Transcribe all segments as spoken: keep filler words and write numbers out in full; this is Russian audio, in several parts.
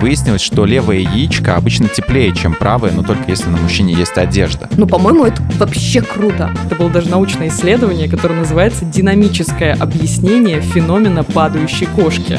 выяснилось, что левое яичко обычно теплее, чем правое, но только если на мужчине есть одежда. Ну, по-моему, это вообще круто. Это было даже научное исследование, которое называется «Динамическое объяснение феномена падающей кошки».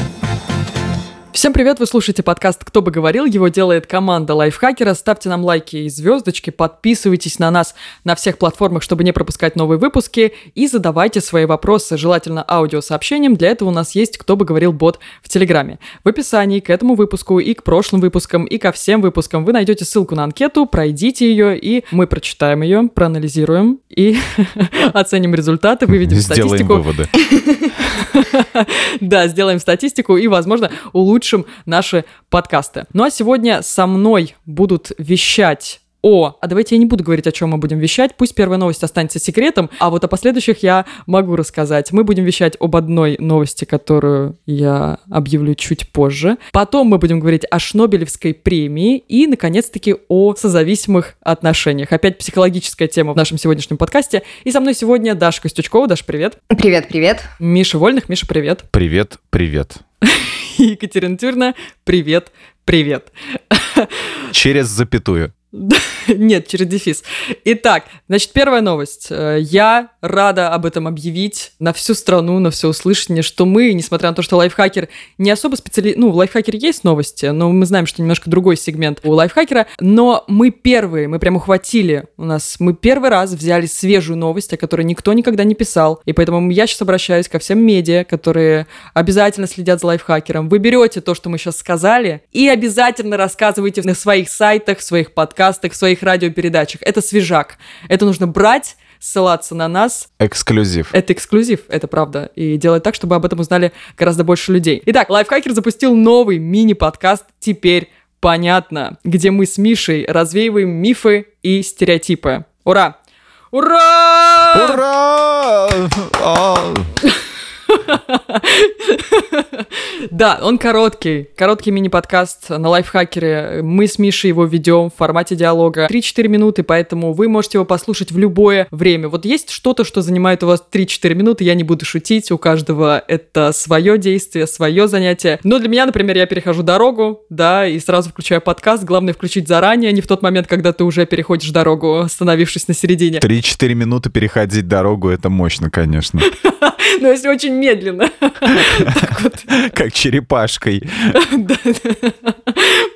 Всем привет, вы слушаете подкаст «Кто бы говорил», его делает команда Лайфхакера. Ставьте нам лайки и звездочки, подписывайтесь на нас на всех платформах, чтобы не пропускать новые выпуски, и задавайте свои вопросы, желательно аудиосообщением. Для этого у нас есть «Кто бы говорил» бот в Телеграме. В описании к этому выпуску и к прошлым выпускам, и ко всем выпускам вы найдете ссылку на анкету, пройдите ее, и мы прочитаем ее, проанализируем и оценим результаты, выведем статистику. Сделаем выводы. Да, сделаем статистику и, возможно, улучшим наши подкасты. Ну а сегодня со мной будут вещать о... А давайте я не буду говорить, о чем мы будем вещать, пусть первая новость останется секретом, а вот о последующих я могу рассказать. Мы будем вещать об одной новости, которую я объявлю чуть позже. Потом мы будем говорить о Шнобелевской премии и, наконец-таки, о созависимых отношениях. Опять психологическая тема в нашем сегодняшнем подкасте. И со мной сегодня Даша Костючкова. Даша, привет. Привет-привет. Миша Вольных. Миша, привет. Привет-привет. Екатерина Тюрна, привет, привет. Через запятую. Нет, через дефис. Итак, значит, первая новость. Я рада об этом объявить на всю страну, на все услышание, что мы, несмотря на то, что Лайфхакер не особо специалист... Ну, в Лайфхакере есть новости, но мы знаем, что немножко другой сегмент у Лайфхакера, но мы первые, мы прям ухватили у нас... Мы первый раз взяли свежую новость, о которой никто никогда не писал, и поэтому я сейчас обращаюсь ко всем медиа, которые обязательно следят за Лайфхакером. Вы берете то, что мы сейчас сказали, и обязательно рассказывайте на своих сайтах, в своих подкастах, в своих радиопередачах. Это свежак. Это нужно брать, ссылаться на нас. Эксклюзив. Это эксклюзив, это правда. И делать так, чтобы об этом узнали гораздо больше людей. Итак, Лайфхакер запустил новый мини-подкаст «Теперь понятно», где мы с Мишей развеиваем мифы и стереотипы. Ура! Ура! Ура! Да, он короткий, короткий мини-подкаст на Лайфхакере. Мы с Мишей его ведем в формате диалога три-четыре минуты, поэтому вы можете его послушать в любое время. Вот есть что-то, что занимает у вас три-четыре минуты, я не буду шутить, у каждого это свое действие, свое занятие. Но для меня, например, я перехожу дорогу, да, и сразу включаю подкаст. Главное включить заранее, не в тот момент, когда ты уже переходишь дорогу, остановившись на середине. три-четыре минуты переходить дорогу, это мощно, конечно. Но если очень медленно. Как черепашкой.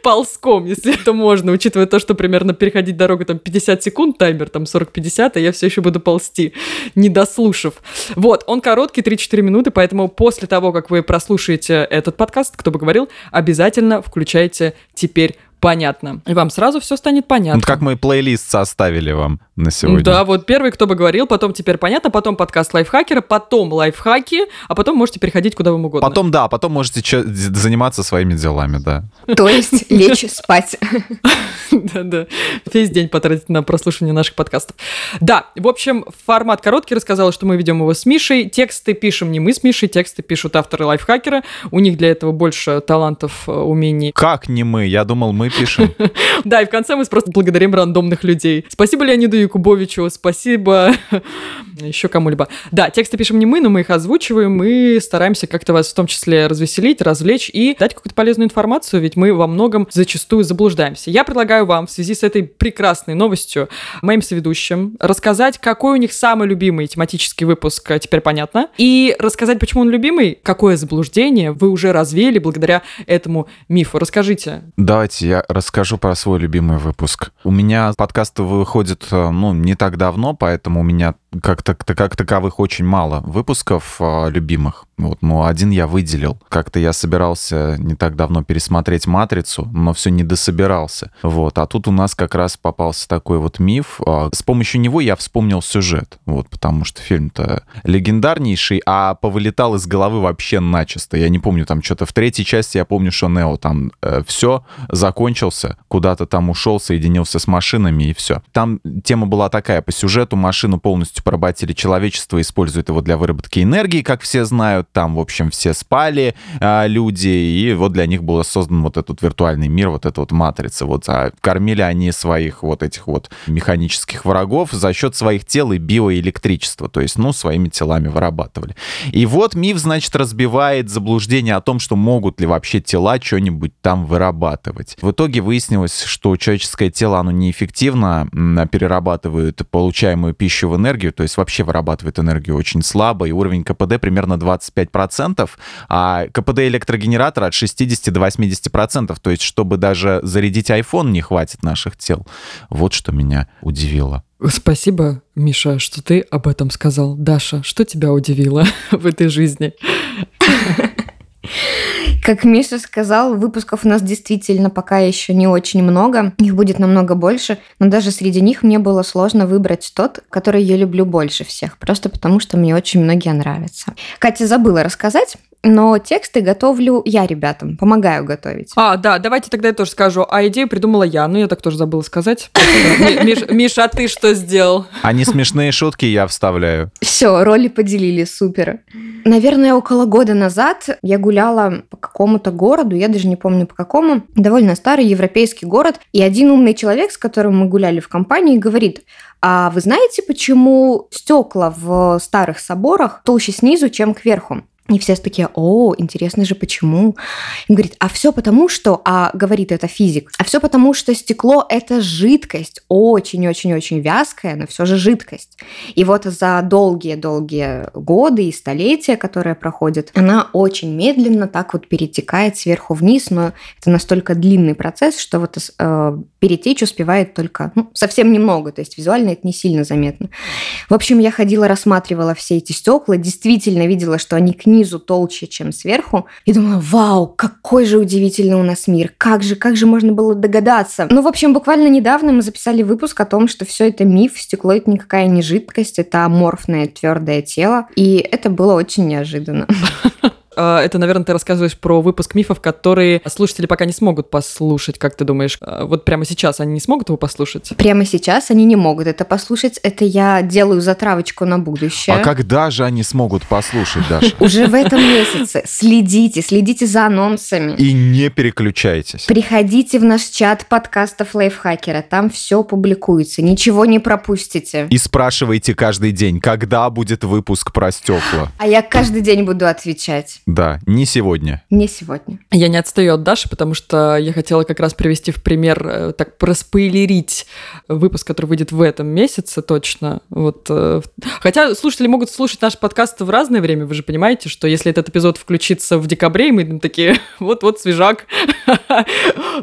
Ползком, если это можно, учитывая то, что примерно переходить дорогу там пятьдесят секунд, таймер там сорок-пятьдесят, а я все еще буду ползти, не дослушав. Вот, он короткий, три-четыре минуты, поэтому после того, как вы прослушаете этот подкаст, кто бы говорил, обязательно включайте «Теперь понятно». И вам сразу все станет понятно. Вот как мы плейлист составили вам на сегодня. Да, вот первый, кто бы говорил, потом «Теперь понятно», потом подкаст Лайфхакера, потом лайфхаки, а потом можете переходить куда вам угодно. Потом, да, потом можете че- заниматься своими делами, да. То есть лечь спать. Да-да. Весь день потратить на прослушивание наших подкастов. Да, в общем, формат короткий. Рассказала, что мы ведем его с Мишей. Тексты пишем не мы с Мишей, тексты пишут авторы Лайфхакера. У них для этого больше талантов, умений. Как не мы? Я думал, мы пишем. Да, и в конце мы просто благодарим рандомных людей. Спасибо Леониду Якубовичу, спасибо еще кому-либо. Да, тексты пишем не мы, но мы их озвучиваем и стараемся как-то вас в том числе развеселить, развлечь и дать какую-то полезную информацию, ведь мы во многом зачастую заблуждаемся. Я предлагаю вам в связи с этой прекрасной новостью, моим соведущим, рассказать, какой у них самый любимый тематический выпуск «Теперь понятно», и рассказать, почему он любимый, какое заблуждение вы уже развеяли благодаря этому мифу. Расскажите. Давайте я расскажу про свой любимый выпуск. У меня подкасты выходят, ну, не так давно, поэтому у меня как, так, как таковых очень мало выпусков а, любимых. Вот, ну, один я выделил. Как-то я собирался не так давно пересмотреть «Матрицу», но все не дособирался. Вот, а тут у нас как раз попался такой вот миф. А, с помощью него я вспомнил сюжет, вот, потому что фильм-то легендарнейший, а повылетал из головы вообще начисто. Я не помню, там что-то в третьей части, я помню, что Нео там э, все закончился, куда-то там ушел, соединился с машинами и все. Там тема была такая: по сюжету машину полностью поработили человечество, используют его для выработки энергии, как все знают. Там, в общем, все спали э, люди, и вот для них был создан вот этот виртуальный мир, вот эта вот матрица. Вот, а кормили они своих вот этих вот механических врагов за счет своих тел и биоэлектричества, то есть, ну, своими телами вырабатывали. И вот миф, значит, разбивает заблуждение о том, что могут ли вообще тела что-нибудь там вырабатывать. В итоге выяснилось, что человеческое тело, оно неэффективно перерабатывает получаемую пищу в энергию, то есть вообще вырабатывает энергию очень слабо, и уровень ка пэ дэ примерно двадцать пять процентов, а ка пэ дэ электрогенератора от шестьдесят до восьмидесяти процентов, то есть чтобы даже зарядить iPhone не хватит наших тел. Вот что меня удивило. Спасибо, Миша, что ты об этом сказал. Даша, что тебя удивило в этой жизни? Как Миша сказал, выпусков у нас действительно пока еще не очень много. Их будет намного больше. Но даже среди них мне было сложно выбрать тот, который я люблю больше всех. Просто потому, что мне очень многие нравятся. Катя забыла рассказать, но тексты готовлю я ребятам. Помогаю готовить. А, да, давайте тогда я тоже скажу. А идею придумала я. Ну, я так тоже забыла сказать. Миша, а ты что сделал? Они смешные шутки, я вставляю. Все, роли поделили, супер. Наверное, около года назад я гуляла по какому-то городу, я даже не помню по какому, довольно старый европейский город, и один умный человек, с которым мы гуляли в компании, говорит: а вы знаете, почему стекла в старых соборах толще снизу, чем кверху? И все такие: о, интересно же, почему? И говорит: а все потому, что, а говорит это физик, а все потому, что стекло – это жидкость, очень-очень-очень вязкая, но все же жидкость. И вот за долгие-долгие годы и столетия, которые проходят, она очень медленно так вот перетекает сверху вниз, но это настолько длинный процесс, что вот э, перетечь успевает только ну, совсем немного, то есть визуально это не сильно заметно. В общем, я ходила, рассматривала все эти стекла, действительно видела, что они к низу толще, чем сверху. И думаю: вау, какой же удивительный у нас мир. Как же, как же можно было догадаться? Ну, в общем, буквально недавно мы записали выпуск о том, что все это миф, стекло это никакая не жидкость, это аморфное твердое тело. И это было очень неожиданно. Это, наверное, ты рассказываешь про выпуск мифов, которые слушатели пока не смогут послушать. Как ты думаешь, вот прямо сейчас они не смогут его послушать? Прямо сейчас они не могут это послушать. Это я делаю затравочку на будущее. А когда же они смогут послушать, Даша? Уже в этом месяце. Следите, следите за анонсами. И не переключайтесь. Приходите в наш чат подкастов Лайфхакера. Там все публикуется. Ничего не пропустите. И спрашивайте каждый день, когда будет выпуск про стекла. А я каждый день буду отвечать. Да, не сегодня. Не сегодня. Я не отстаю от Даши, потому что я хотела как раз привести в пример, так проспойлерить выпуск, который выйдет в этом месяце точно. Вот. Хотя слушатели могут слушать наш подкаст в разное время, вы же понимаете, что если этот эпизод включится в декабре, мы такие: вот-вот, свежак.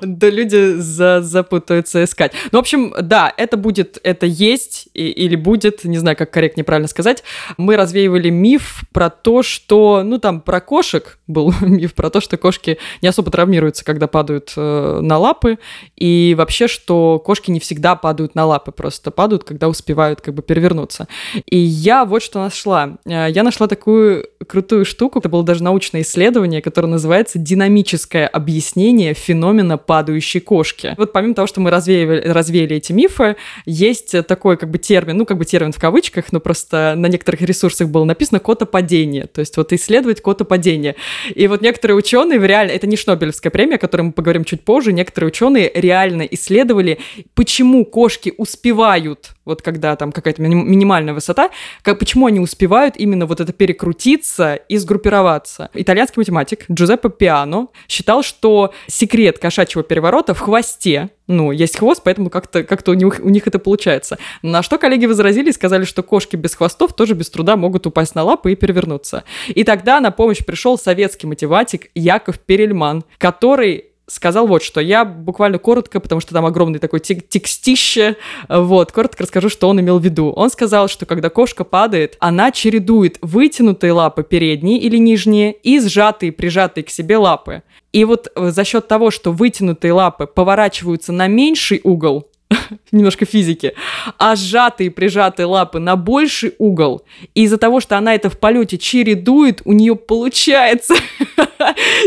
Да люди запутаются искать. Ну, в общем, да, это будет, это есть или будет, не знаю, как корректнее правильно сказать. Мы развеивали миф про то, что, ну, там, про кошек был миф, про то, что кошки не особо травмируются, когда падают э, на лапы, и вообще, что кошки не всегда падают на лапы, просто падают, когда успевают как бы перевернуться. И я вот что нашла. Я нашла такую крутую штуку, это было даже научное исследование, которое называется «Динамическое объяснение феномена падающей кошки». Вот помимо того, что мы развеяли, развеяли эти мифы, есть такой как бы термин, ну как бы термин в кавычках, но просто на некоторых ресурсах было написано «котопадение», то есть вот исследовать котопадение. И вот некоторые ученые, реально, это не Шнобелевская премия, о которой мы поговорим чуть позже, некоторые ученые реально исследовали, почему кошки успевают, вот когда там какая-то минимальная высота, как, почему они успевают именно вот это перекрутиться и сгруппироваться. Итальянский математик Джузеппе Пиано считал, что секрет кошачьего переворота в хвосте. Ну, есть хвост, поэтому как-то, как-то у них, у них это получается. На что коллеги возразили и сказали, что кошки без хвостов тоже без труда могут упасть на лапы и перевернуться. И тогда на помощь пришел советский математик Яков Перельман, который сказал вот что. Я буквально коротко, потому что там огромный такой тек- текстище, вот, коротко расскажу, что он имел в виду. Он сказал, что когда кошка падает, она чередует вытянутые лапы передние или нижние и сжатые, прижатые к себе лапы. И вот за счет того, что вытянутые лапы поворачиваются на меньший угол, немножко физики, а сжатые, прижатые лапы на больший угол, и из-за того, что она это в полете чередует, у нее получается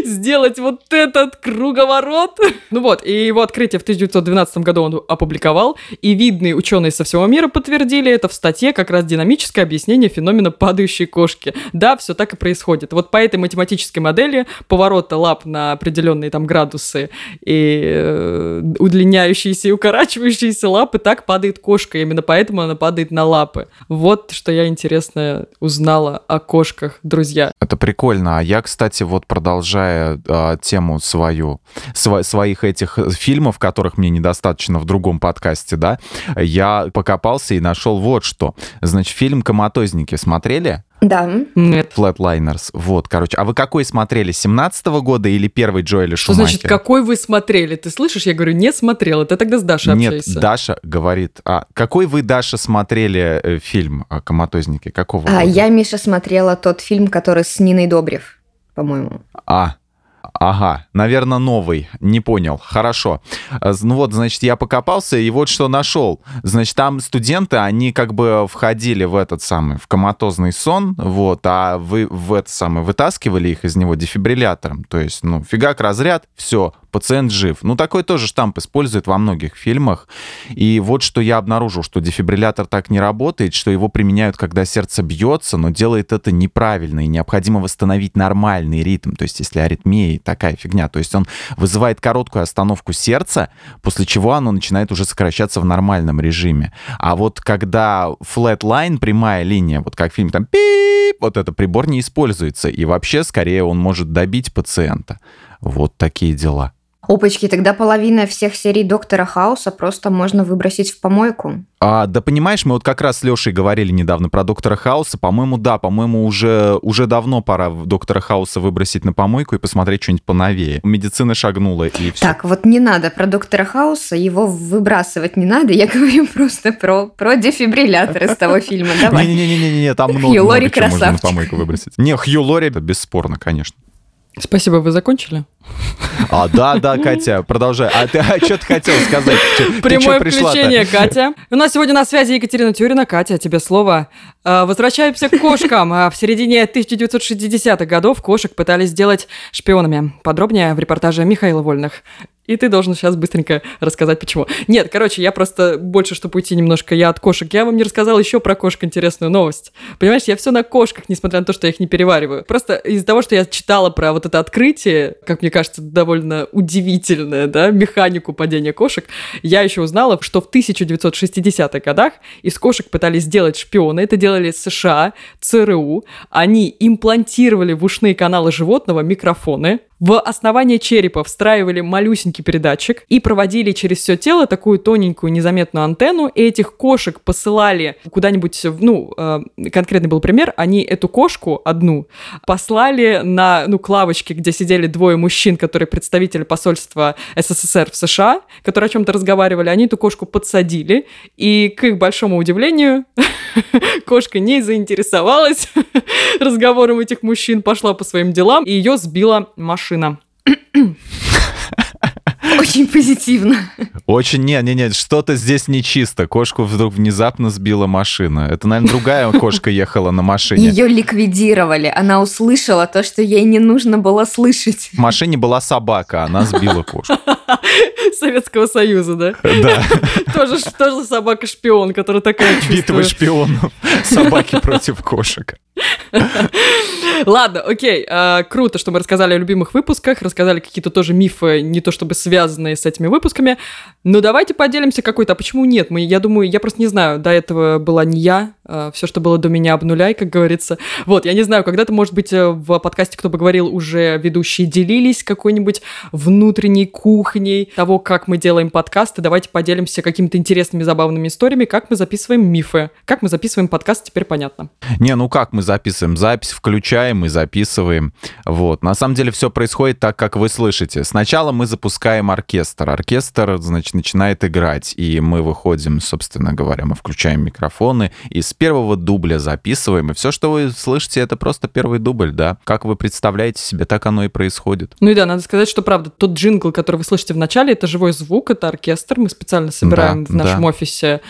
сделать вот этот круговорот. Ну вот, и его открытие в тысяча девятьсот двенадцатом году он опубликовал, и видные ученые со всего мира подтвердили это в статье как раз «Динамическое объяснение феномена падающей кошки». Да, все так и происходит. Вот по этой математической модели поворота лап на определенные там градусы и э, удлиняющиеся и укорачивающиеся лапы, так падает кошка, именно поэтому она падает на лапы. Вот что я интересное узнала о кошках, друзья. Это прикольно. А я, кстати, вот продолжая э, тему свою, св- своих этих фильмов, которых мне недостаточно в другом подкасте, да, я покопался и нашел вот что. Значит, фильм «Коматозники» смотрели? Да. Нет. Flatliners. Вот, короче. А вы какой смотрели? семнадцатого года или первый Джоэля Шумахера? Что значит, какой вы смотрели? Ты слышишь? Я говорю, не смотрела. Ты тогда с Дашей Нет, общаешься. Нет, Даша говорит. А какой вы, Даша, смотрели фильм о «Коматознике»? Какого? А, я, Миша, смотрела тот фильм, который с Ниной Добрев, по-моему. А, Ага, наверное, новый, не понял, хорошо. Ну вот, значит, я покопался, и вот что нашел. Значит, там студенты, они как бы входили в этот самый, в коматозный сон, вот, а вы в это самое вытаскивали их из него дефибриллятором. То есть, ну, фигак, разряд, все, пациент жив. Ну, такой тоже штамп используют во многих фильмах. И вот что я обнаружил, что дефибриллятор так не работает, что его применяют, когда сердце бьется, но делает это неправильно, и необходимо восстановить нормальный ритм. То есть, если аритмия, такая фигня. То есть он вызывает короткую остановку сердца, после чего оно начинает уже сокращаться в нормальном режиме. А вот когда flatline, прямая линия, вот как фильм там пип, вот это прибор не используется. И вообще, скорее, он может добить пациента. Вот такие дела. Опачки, тогда половина всех серий «Доктора Хауса» просто можно выбросить в помойку. А, да понимаешь, мы вот как раз с Лешей говорили недавно про «Доктора Хауса». По-моему, да, по-моему, уже, уже давно пора «Доктора Хауса» выбросить на помойку и посмотреть что-нибудь поновее. Медицина шагнула, и все. Так, вот не надо про «Доктора Хауса», его выбрасывать не надо. Я говорю просто про, про дефибриллятор из того фильма. Давай. Не-не-не, там много чего можно на помойку выбросить. Не, Хью Лори, бесспорно, конечно. Спасибо, вы закончили? А, да, да, Катя, продолжай. А ты а что ты хотела сказать? Чё, прямое включение, Катя. У нас сегодня на связи Екатерина Тюрна. Катя, тебе слово. Возвращаемся к кошкам. В середине тысяча девятьсот шестидесятых годов кошек пытались сделать шпионами. Подробнее в репортаже Михаила Вольных. И ты должен сейчас быстренько рассказать, почему. Нет, короче, я просто больше, чтобы уйти немножко, я от кошек. Я вам не рассказала еще про кошек интересную новость. Понимаешь, я все на кошках, несмотря на то, что я их не перевариваю. Просто из-за того, что я читала про вот это открытие, как мне кажется, довольно удивительное, да, механику падения кошек, я еще узнала, что в тысяча девятьсот шестидесятых годах из кошек пытались сделать шпионы. Это делали США, ЦРУ. Они имплантировали в ушные каналы животного микрофоны. В основание черепа встраивали малюсенький передатчик и проводили через все тело такую тоненькую незаметную антенну, и этих кошек посылали куда-нибудь, ну, конкретный был пример, они эту кошку одну послали на, ну, лавочке, где сидели двое мужчин, которые представители посольства СССР в США, которые о чем-то разговаривали, они эту кошку подсадили, и, к их большому удивлению, кошка не заинтересовалась разговором этих мужчин, пошла по своим делам, и ее сбила машина. Очень позитивно. Очень, не-не-не, что-то здесь нечисто. Кошку вдруг внезапно сбила машина. Это, наверное, другая кошка ехала на машине. Ее ликвидировали. Она услышала то, что ей не нужно было слышать. В машине была собака, она сбила кошку. Советского Союза, да? Да. Тоже, тоже собака-шпион, которая такая чувствует. Битва шпионов. Собаки против кошек. Ладно, окей, э, круто, что мы рассказали о любимых выпусках, рассказали какие-то тоже мифы, не то чтобы связанные с этими выпусками, но давайте поделимся какой-то, а почему нет? Мы, я думаю, я просто не знаю, до этого была не я, э, все, что было до меня, обнуляй, как говорится. Вот, я не знаю, когда-то, может быть, в подкасте «Кто бы говорил» уже ведущие делились какой-нибудь внутренней кухней того, как мы делаем подкасты, давайте поделимся какими-то интересными, забавными историями, как мы записываем мифы, как мы записываем подкаст, теперь понятно. Не, ну как мы записываем? Запись включаем и записываем. Вот. На самом деле все происходит так, как вы слышите. Сначала мы запускаем оркестр. Оркестр, значит, начинает играть, и мы выходим, собственно говоря, мы включаем микрофоны, и с первого дубля записываем, и все, что вы слышите, это просто первый дубль, да. Как вы представляете себе, так оно и происходит. Ну и да, надо сказать, что правда, тот джингл, который вы слышите в начале, это живой звук, это оркестр. Мы специально собираем да, в нашем да. офисе,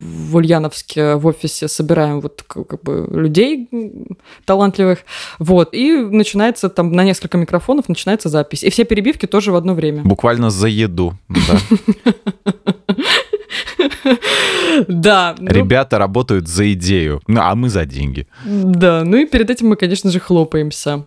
в Ульяновске в офисе собираем вот как бы людей талантливых, Вот. И начинается там на несколько микрофонов начинается запись. И все перебивки тоже в одно время. Буквально за еду, да. Да. Ну... Ребята работают за идею, ну, а мы за деньги. Да, ну и перед этим мы, конечно же, хлопаемся.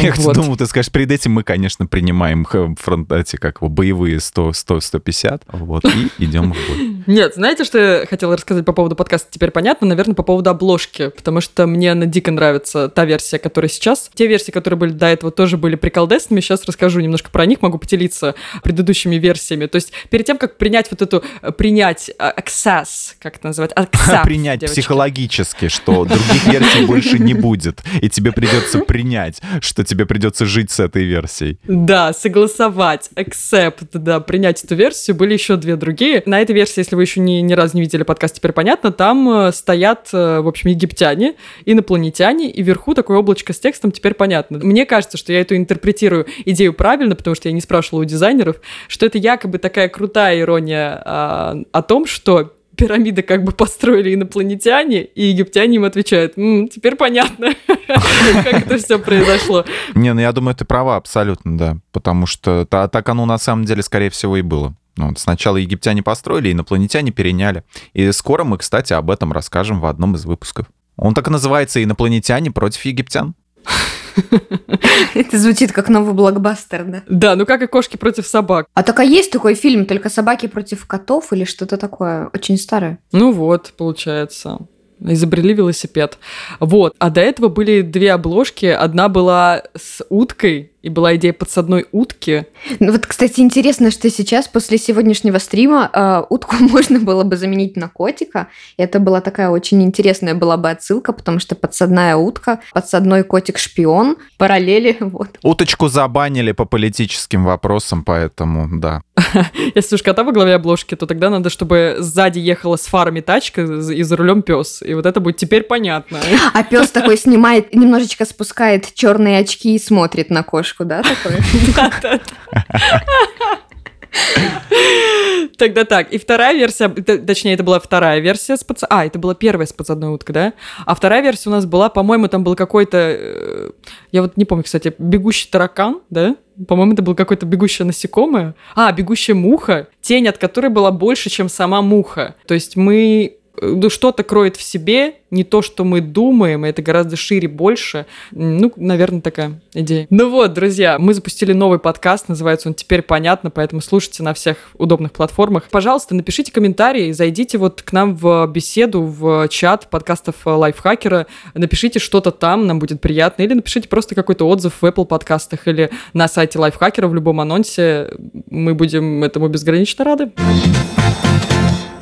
Я вот. Думал, ты скажешь, перед этим мы, конечно, принимаем фронт, эти, как его, боевые сто сто пятьдесят, вот, и идем в бой. Нет, знаете, что я хотела рассказать по поводу подкаста «Теперь понятно»? Наверное, по поводу обложки, потому что мне она дико нравится, та версия, которая сейчас. Те версии, которые были до этого, тоже были приколдесными, сейчас расскажу немножко про них, могу поделиться предыдущими версиями. То есть перед тем, как принять вот эту, принять... Аксас, как это называть? Аксас, принять девочки. Психологически, что других версий больше не будет, и тебе придется принять, что тебе придется жить с этой версией. Да, согласовать, accept, да, принять эту версию. Были еще две другие. На этой версии, если вы еще ни, ни разу не видели подкаст «Теперь понятно», там стоят, в общем, египтяне, инопланетяне, и вверху такое облачко с текстом «Теперь понятно». Мне кажется, что я эту интерпретирую идею правильно, потому что я не спрашивала у дизайнеров, что это якобы такая крутая ирония а, о том, что пирамиды как бы построили инопланетяне, и египтяне им отвечают: «М, теперь понятно, как это все произошло». Не, ну я думаю, ты права абсолютно, да, потому что так оно на самом деле, скорее всего, и было. Вот, сначала египтяне построили, инопланетяне переняли. И скоро мы, кстати, об этом расскажем в одном из выпусков. Он так и называется «Инопланетяне против египтян». Это звучит как новый блокбастер, да? Да, ну как и «Кошки против собак». А так, а есть такой фильм, только «Собаки против котов» или что-то такое, очень старое? Ну вот, получается... Изобрели велосипед. Вот. А до этого были две обложки. Одна была с уткой, и была идея подсадной утки. Ну вот, кстати, интересно, что сейчас, после сегодняшнего стрима, э, утку можно было бы заменить на котика. И это была такая очень интересная была бы отсылка, потому что подсадная утка, подсадной котик-шпион, параллели, вот. Уточку забанили по политическим вопросам, поэтому, да. Если уж кота во главе обложки, то тогда надо, чтобы сзади ехала с фарами тачка и за рулем пес. И вот это будет «Теперь понятно». А пес такой снимает, немножечко спускает черные очки и смотрит на кошку, да, такой? Тогда так. И вторая версия, точнее, это была вторая версия с подсадной... А, это была первая с подсадной уткой, да? А вторая версия у нас была, по-моему, там был какой-то... Я вот не помню, кстати, бегущий таракан, да? По-моему, это был какой-то бегущее насекомое. А, бегущая муха, тень от которой была больше, чем сама муха. То есть мы... Ну, что-то кроет в себе, не то, что мы думаем, это гораздо шире, больше. Ну, наверное, такая идея. Ну вот, друзья, мы запустили новый подкаст, называется он «Теперь понятно», поэтому слушайте на всех удобных платформах. Пожалуйста, напишите комментарии, зайдите вот к нам в беседу, в чат подкастов Лайфхакера, напишите что-то там, нам будет приятно, или напишите просто какой-то отзыв в Apple подкастах или на сайте Лайфхакера в любом анонсе. Мы будем этому безгранично рады.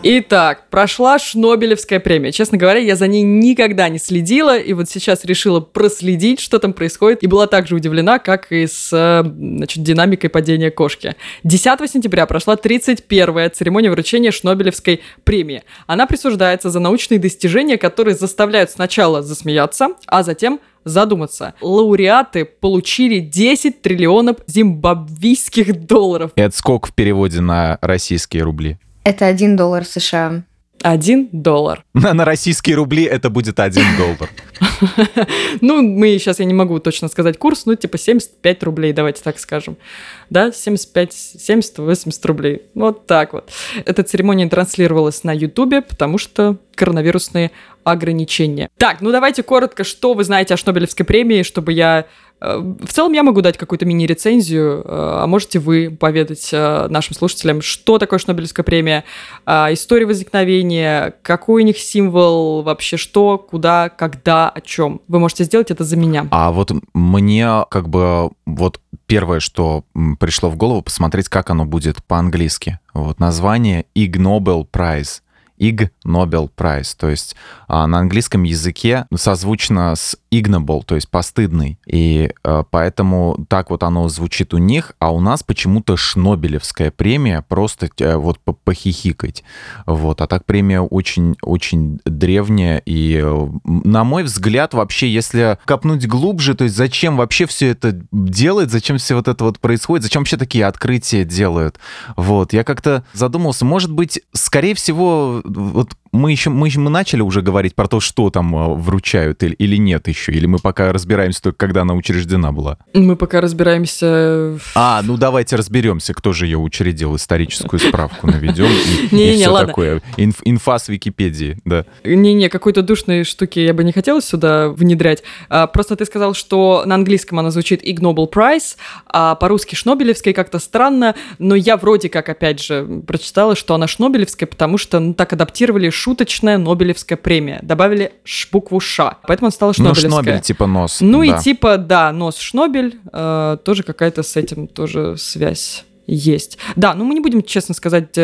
Итак, прошла Шнобелевская премия. Честно говоря, я за ней никогда не следила, и вот сейчас решила проследить, что там происходит, и была также удивлена, как и с, значит, динамикой падения кошки. десятого сентября прошла тридцать первая церемония вручения Шнобелевской премии. Она присуждается за научные достижения, которые заставляют сначала засмеяться, а затем задуматься. Лауреаты получили десять триллионов зимбабвийских долларов. И это сколько в переводе на российские рубли? Это один доллар США. Один доллар. На, на российские рубли это будет один доллар. Ну, мы сейчас, я не могу точно сказать курс, ну, типа семьдесят пять рублей, давайте так скажем. Да, семьдесят пять, семьдесят, восемьдесят рублей. Вот так вот. Эта церемония транслировалась на Ютубе, потому что коронавирусные ограничения. Так, ну давайте коротко, что вы знаете о Шнобелевской премии, чтобы я... В целом я могу дать какую-то мини-рецензию, а можете вы поведать нашим слушателям, что такое Шнобелевская премия, история возникновения, какой у них символ, вообще что, куда, когда, о чем. Вы можете сделать это за меня. А вот мне как бы вот первое, что пришло в голову, посмотреть, как оно будет по-английски. Вот название Ig Nobel Prize. Ig Nobel Prize, то есть а, на английском языке созвучно с ignoble, то есть постыдный. И а, поэтому так вот оно звучит у них, а у нас почему-то Шнобелевская премия, просто а, вот похихикать. Вот. А так премия очень-очень древняя. И, на мой взгляд, вообще, если копнуть глубже, то есть зачем вообще все это делает, зачем все вот это вот происходит, зачем вообще такие открытия делают. Вот. Я как-то задумался, может быть, скорее всего... Вот мы еще мы, мы начали уже говорить про то, что там вручают или, или нет еще, или мы пока разбираемся только, когда она учреждена была? Мы пока разбираемся... А, ну давайте разберемся, кто же ее учредил, историческую справку наведем и все такое. Инфа с Википедии, да. Не-не, какой-то душной штуки я бы не хотела сюда внедрять. Просто ты сказал, что на английском она звучит Ig Nobel Prize, а по-русски Шнобелевская, как-то странно, но я вроде как, опять же, прочитала, что она Шнобелевская, потому что ну, так адаптировали шуточная Нобелевская премия. Добавили ш, букву Ш, поэтому стала Шнобелевская. Ну, Шнобель, типа нос. Ну да. И типа, да, нос Шнобель, э, тоже какая-то с этим тоже связь есть. Да, но мы не будем, честно сказать,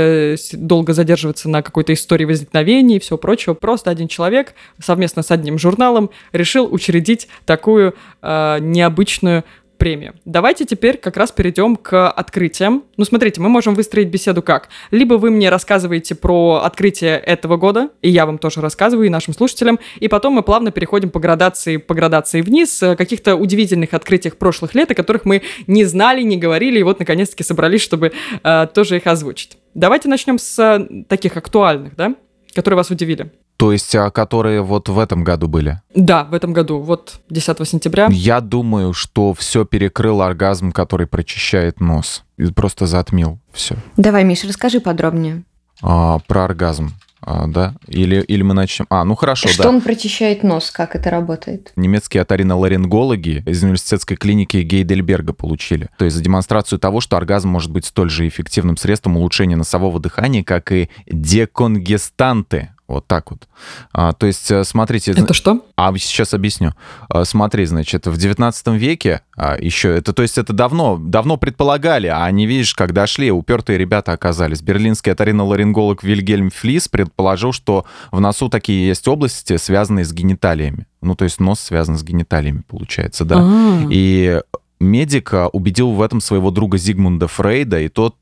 долго задерживаться на какой-то истории возникновения и всего прочего. Просто один человек совместно с одним журналом решил учредить такую э, необычную премию. Давайте теперь как раз перейдем к открытиям. Ну, смотрите, мы можем выстроить беседу как? Либо вы мне рассказываете про открытие этого года, и я вам тоже рассказываю, и нашим слушателям, и потом мы плавно переходим по градации, по градации вниз, каких-то удивительных открытиях прошлых лет, о которых мы не знали, не говорили, и вот наконец-таки собрались, чтобы э, тоже их озвучить. Давайте начнем с таких актуальных, да, которые вас удивили. То есть, которые вот в этом году были? Да, в этом году, вот десятого сентября. Я думаю, что все перекрыл оргазм, который прочищает нос. И просто затмил все. Давай, Миша, расскажи подробнее. А, про оргазм, а, да? Или, или мы начнем... А, ну хорошо, что да. Что он прочищает нос, как это работает? Немецкие оториноларингологи из университетской клиники Гейдельберга получили. То есть, за демонстрацию того, что оргазм может быть столь же эффективным средством улучшения носового дыхания, как и деконгестанты. Вот так вот. А, то есть, смотрите... Это что? А, сейчас объясню. А, смотри, значит, в девятнадцатом веке а, еще... это, то есть, это давно, давно предполагали, а они, видишь, как дошли, упертые ребята оказались. Берлинский оториноларинголог Вильгельм Флис предположил, что в носу такие есть области, связанные с гениталиями. Ну, то есть, нос связан с гениталиями, получается, да. А-а-а. И... медик убедил в этом своего друга Зигмунда Фрейда, и тот,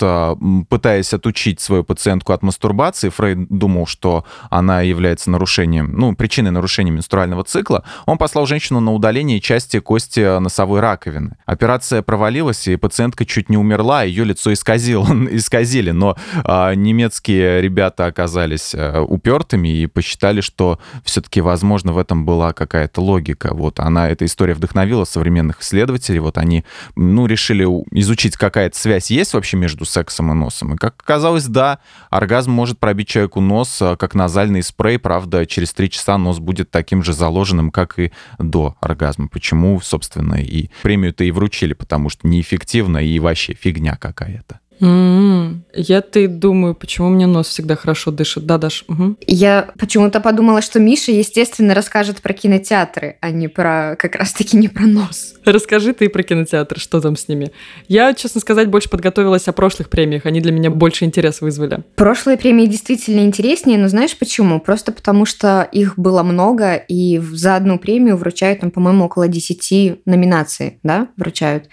пытаясь отучить свою пациентку от мастурбации, Фрейд думал, что она является нарушением, ну, причиной нарушения менструального цикла, он послал женщину на удаление части кости носовой раковины. Операция провалилась, и пациентка чуть не умерла, ее лицо исказило, исказили, но а, немецкие ребята оказались а, упертыми и посчитали, что все-таки, возможно, в этом была какая-то логика. Вот она, эта история вдохновила современных исследователей, вот они Они, ну, решили изучить, какая-то связь есть вообще между сексом и носом. И, как оказалось, да, оргазм может пробить человеку нос, как назальный спрей. Правда, через три часа нос будет таким же заложенным, как и до оргазма. Почему, собственно, и премию-то и вручили, потому что неэффективно и вообще фигня какая-то. Mm-hmm. Я-то и думаю, почему у меня нос всегда хорошо дышит. Да, Даш? Угу. Я почему-то подумала, что Миша, естественно, расскажет про кинотеатры, а не про... как раз-таки не про нос. Расскажи ты про кинотеатры, что там с ними. Я, честно сказать, больше подготовилась о прошлых премиях, они для меня больше интерес вызвали. Прошлые премии действительно интереснее, но знаешь почему? Просто потому, что их было много, и за одну премию вручают, ну, по-моему, около десяти номинаций, да, вручают.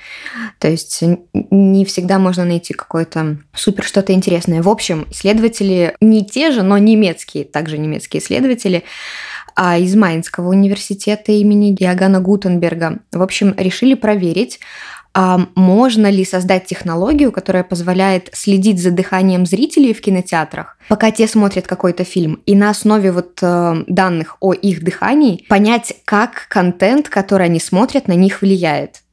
То есть не всегда можно найти какой-то какое-то супер что-то интересное. В общем, исследователи не те же, но немецкие, также немецкие исследователи из Майнского университета имени Иоганна Гутенберга, в общем, решили проверить, можно ли создать технологию, которая позволяет следить за дыханием зрителей в кинотеатрах, пока те смотрят какой-то фильм, и на основе вот э, данных о их дыхании понять, как контент, который они смотрят, на них влияет.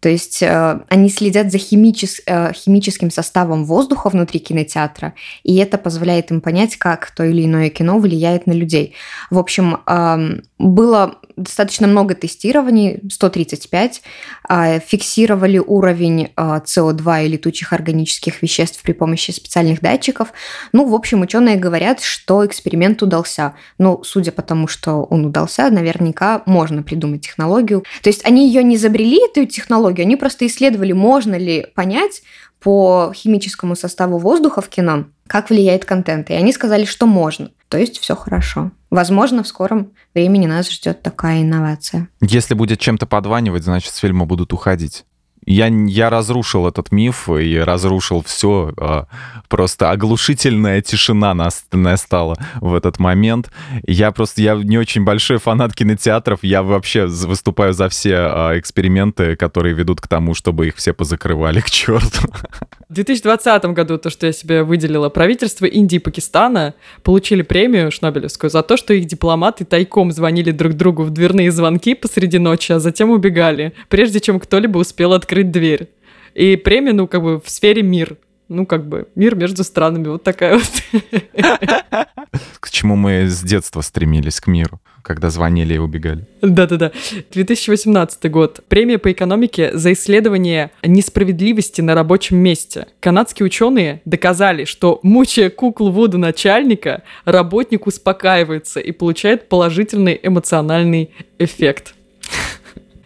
То есть э, они следят за химичес, э, химическим составом воздуха внутри кинотеатра, и это позволяет им понять, как то или иное кино влияет на людей. В общем, э, было достаточно много тестирований, сто тридцать пять, э, фиксировали уровень э, си о два и летучих органических веществ при помощи специальных датчиков. Ну, в общем, ученые говорят, что эксперимент удался. Ну, судя по тому, что он удался, наверняка можно придумать технологию. То есть они ее не изобрели, эту технологию, они просто исследовали, можно ли понять по химическому составу воздуха в кино, как влияет контент. И они сказали, что можно. То есть все хорошо. Возможно, в скором времени нас ждет такая инновация. Если будет чем-то подванивать, значит, с фильма будут уходить. Я, я разрушил этот миф и разрушил все. Просто оглушительная тишина настала в этот момент. Я просто, я не очень большой фанат кинотеатров. Я вообще выступаю за все эксперименты, которые ведут к тому, чтобы их все позакрывали к черту. В две тысячи двадцатом году, то, что я себе выделила, правительство Индии и Пакистана получили премию Шнобелевскую за то, что их дипломаты тайком звонили друг другу в дверные звонки посреди ночи, а затем убегали, прежде чем кто-либо успел открыть дверь. И премия, ну, как бы в сфере мир. Ну, как бы мир между странами. Вот такая вот. К чему мы с детства стремились, к миру, когда звонили и убегали. Да-да-да. две тысячи восемнадцатый год. Премия по экономике за исследование несправедливости на рабочем месте. Канадские ученые доказали, что, мучая куклу Вуду начальника, работник успокаивается и получает положительный эмоциональный эффект.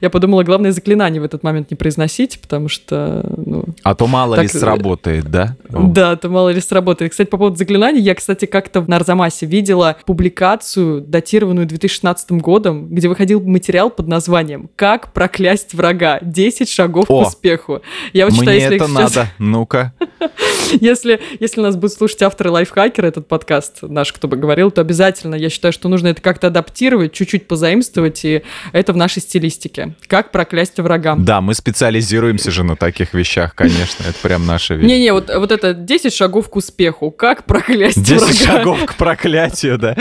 Я подумала, главное, заклинание в этот момент не произносить, потому что... Ну, а то мало так... ли сработает, да? Да, то мало ли сработает. Кстати, по поводу заклинаний, я, кстати, как-то на Арзамасе видела публикацию, датированную две тысячи шестнадцатым годом, где выходил материал под названием «Как проклясть врага. десять шагов О, к успеху». Я вот считаю, если это сейчас... надо, ну-ка. Если, если нас будут слушать авторы Лайфхакера, этот подкаст наш, кто бы говорил, то обязательно, я считаю, что нужно это как-то адаптировать, чуть-чуть позаимствовать, и это в нашей стилистике. Как проклясть врага. Да, мы специализируемся же на таких вещах, конечно. Это прям наша вещь. Не-не, вот, вот это десять шагов к успеху. Как проклясть врага. десять шагов к проклятию, да.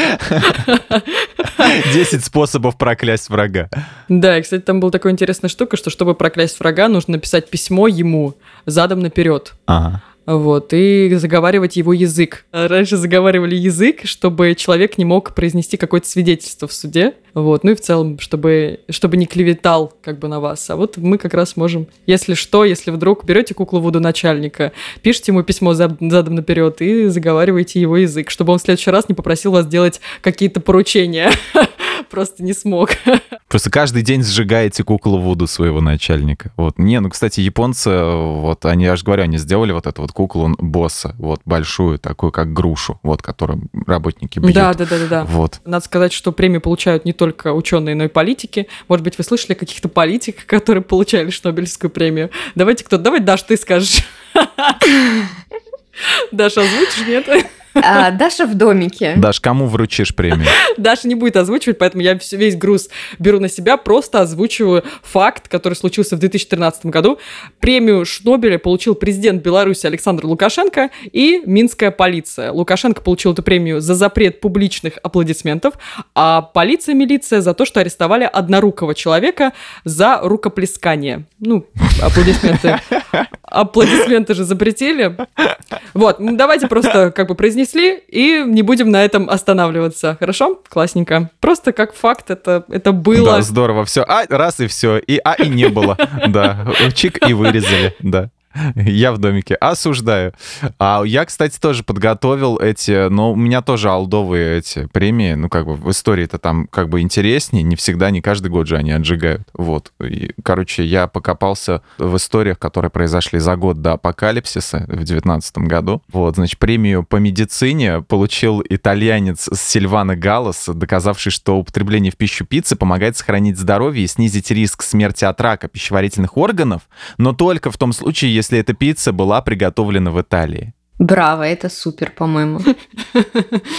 десять способов проклясть врага. Да, и, кстати, там была такая интересная штука, что чтобы проклясть врага, нужно написать письмо ему задом наперед. Ага. Вот, и заговаривать его язык. Раньше заговаривали язык, чтобы человек не мог произнести какое-то свидетельство в суде. Вот, ну и в целом, чтобы, чтобы не клеветал как бы на вас. А вот мы как раз можем, если что, если вдруг берете куклу Вуду начальника, пишите ему письмо задом наперед и заговариваете его язык, чтобы он в следующий раз не попросил вас делать какие-то поручения. Просто не смог. Просто каждый день сжигаете куклу Вуду своего начальника. Вот. Не, ну, кстати, японцы, вот, они, я же говорю, они сделали вот эту вот куклу босса, вот, большую, такую, как грушу, вот, которую работники бьют. Да, да, да, да, да. Вот. Надо сказать, что премию получают не только ученые, но и политики. Может быть, вы слышали каких-то политиков, которые получали Шнобелевскую премию? Давайте кто-то... Давай, Даш, ты скажешь. Даша, озвучишь, нет? А, Даша в домике. Даш, кому вручишь премию? Даша не будет озвучивать, поэтому я весь груз беру на себя, просто озвучиваю факт, который случился в две тысячи тринадцатом году. Премию Шнобеля получил президент Беларуси Александр Лукашенко и минская полиция. Лукашенко получил эту премию за запрет публичных аплодисментов, а полиция, милиция за то, что арестовали однорукого человека за рукоплескание. Ну, аплодисменты. Аплодисменты же запретили. Вот, давайте просто как бы произнесем несли, и не будем на этом останавливаться. Хорошо? Классненько. Просто как факт это, это было. Да, здорово. Все. А, раз и все. И а, и не было. Да. Чик и вырезали. Да. Я в домике. Осуждаю. А я, кстати, тоже подготовил эти, но у меня тоже олдовые эти премии. Ну, как бы в истории-то там как бы интереснее. Не всегда, не каждый год же они отжигают. Вот. И, короче, я покопался в историях, которые произошли за год до апокалипсиса в девятнадцатом году. Вот, значит, премию по медицине получил итальянец Сильвано Галлос, доказавший, что употребление в пищу пиццы помогает сохранить здоровье и снизить риск смерти от рака пищеварительных органов, но только в том случае, если эта пицца была приготовлена в Италии. Браво, это супер, по-моему.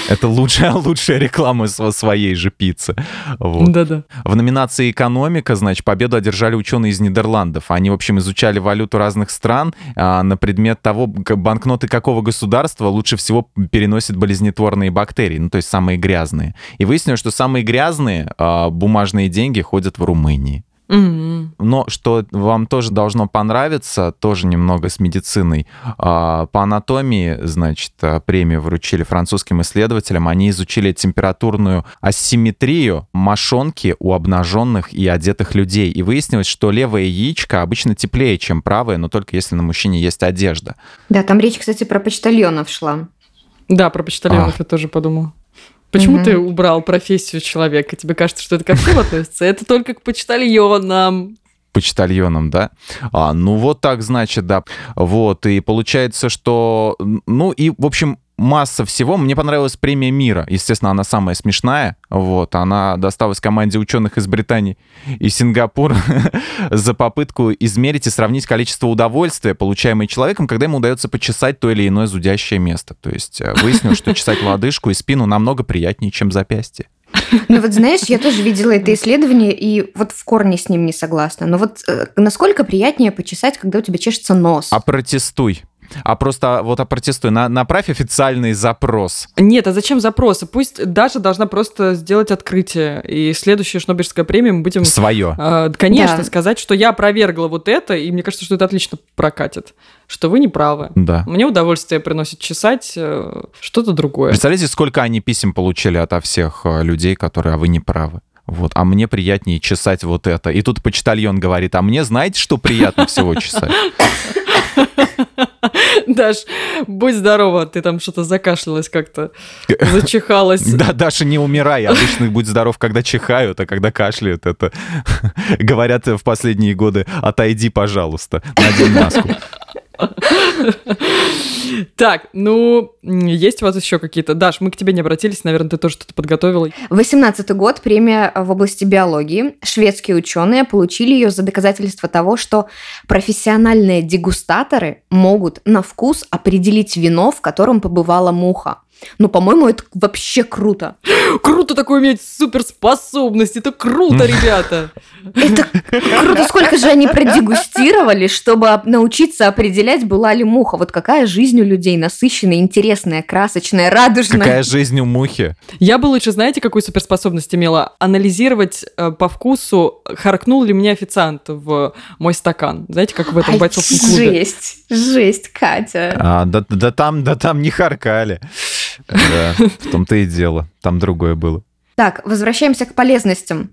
Это лучшая, лучшая реклама своей же пиццы. Вот. Да-да. В номинации «Экономика», значит, победу одержали ученые из Нидерландов. Они, в общем, изучали валюту разных стран а, на предмет того, банкноты какого государства лучше всего переносят болезнетворные бактерии, ну, то есть самые грязные. И выяснилось, что самые грязные а, бумажные деньги ходят в Румынии. Но что вам тоже должно понравиться, тоже немного с медициной. По анатомии, значит, премию вручили французским исследователям. Они изучили температурную асимметрию мошонки у обнаженных и одетых людей. И выяснилось, что левое яичко обычно теплее, чем правое, но только если на мужчине есть одежда. Да, там речь, кстати, про почтальонов шла. Да, про почтальонов а. я тоже подумала. Почему mm-hmm. ты убрал профессию человека? Тебе кажется, что это ко всем относится? Это только к почтальонам. Почтальоном, да? А, ну вот так, значит, да. Вот, и получается, что... Ну и, в общем, масса всего. Мне понравилась премия мира. Естественно, она самая смешная. Вот. Она досталась команде ученых из Британии и Сингапура за попытку измерить и сравнить количество удовольствия, получаемое человеком, когда ему удается почесать то или иное зудящее место. То есть выяснилось, что чесать лодыжку и спину намного приятнее, чем запястье. Ну вот знаешь, я тоже видела это исследование, и вот в корне с ним не согласна. Но вот насколько приятнее почесать, когда у тебя чешется нос? А протестуй. А просто вот а протестуй, на, направь официальный запрос. Нет, а зачем запросы? Пусть Даша должна просто сделать открытие. И следующую Шнобелевскую премию мы будем... Своё. Э, конечно, да. Сказать, что я опровергла вот это, и мне кажется, что это отлично прокатит. Что вы не правы. Да. Мне удовольствие приносит чесать э, что-то другое. Представляете, сколько они писем получили ото всех людей, которые, а вы не правы. Вот, а мне приятнее чесать вот это. И тут почтальон говорит, а мне знаете, что приятно всего чесать? Даш, будь здорова, ты там что-то закашлялась как-то, зачихалась. Да, Даша, не умирай, обычно будь здоров, когда чихают, а когда кашляют, это говорят в последние годы, отойди, пожалуйста, надень маску. Так, ну, есть у вас еще какие-то? Даш, мы к тебе не обратились, наверное, ты тоже что-то подготовила. восемнадцатый год, премия в области биологии. Шведские ученые получили ее за доказательство того, что профессиональные дегустаторы могут на вкус определить вино, в котором побывала муха. Ну, по-моему, это вообще круто. Круто такое иметь суперспособность. Это круто, ребята. Это круто. Сколько же они продегустировали, чтобы научиться определять, была ли муха. Вот какая жизнь у людей насыщенная, интересная, красочная, радужная. Какая жизнь у мухи. Я бы лучше, знаете, какую суперспособность имела? Анализировать э, по вкусу, харкнул ли мне официант в мой стакан. Знаете, как в этом бойцовском клубе. Жесть, жесть, Катя. А, да, да, там, да там не харкали. Да, в том-то и дело. Там другое было. Так, возвращаемся к полезностям.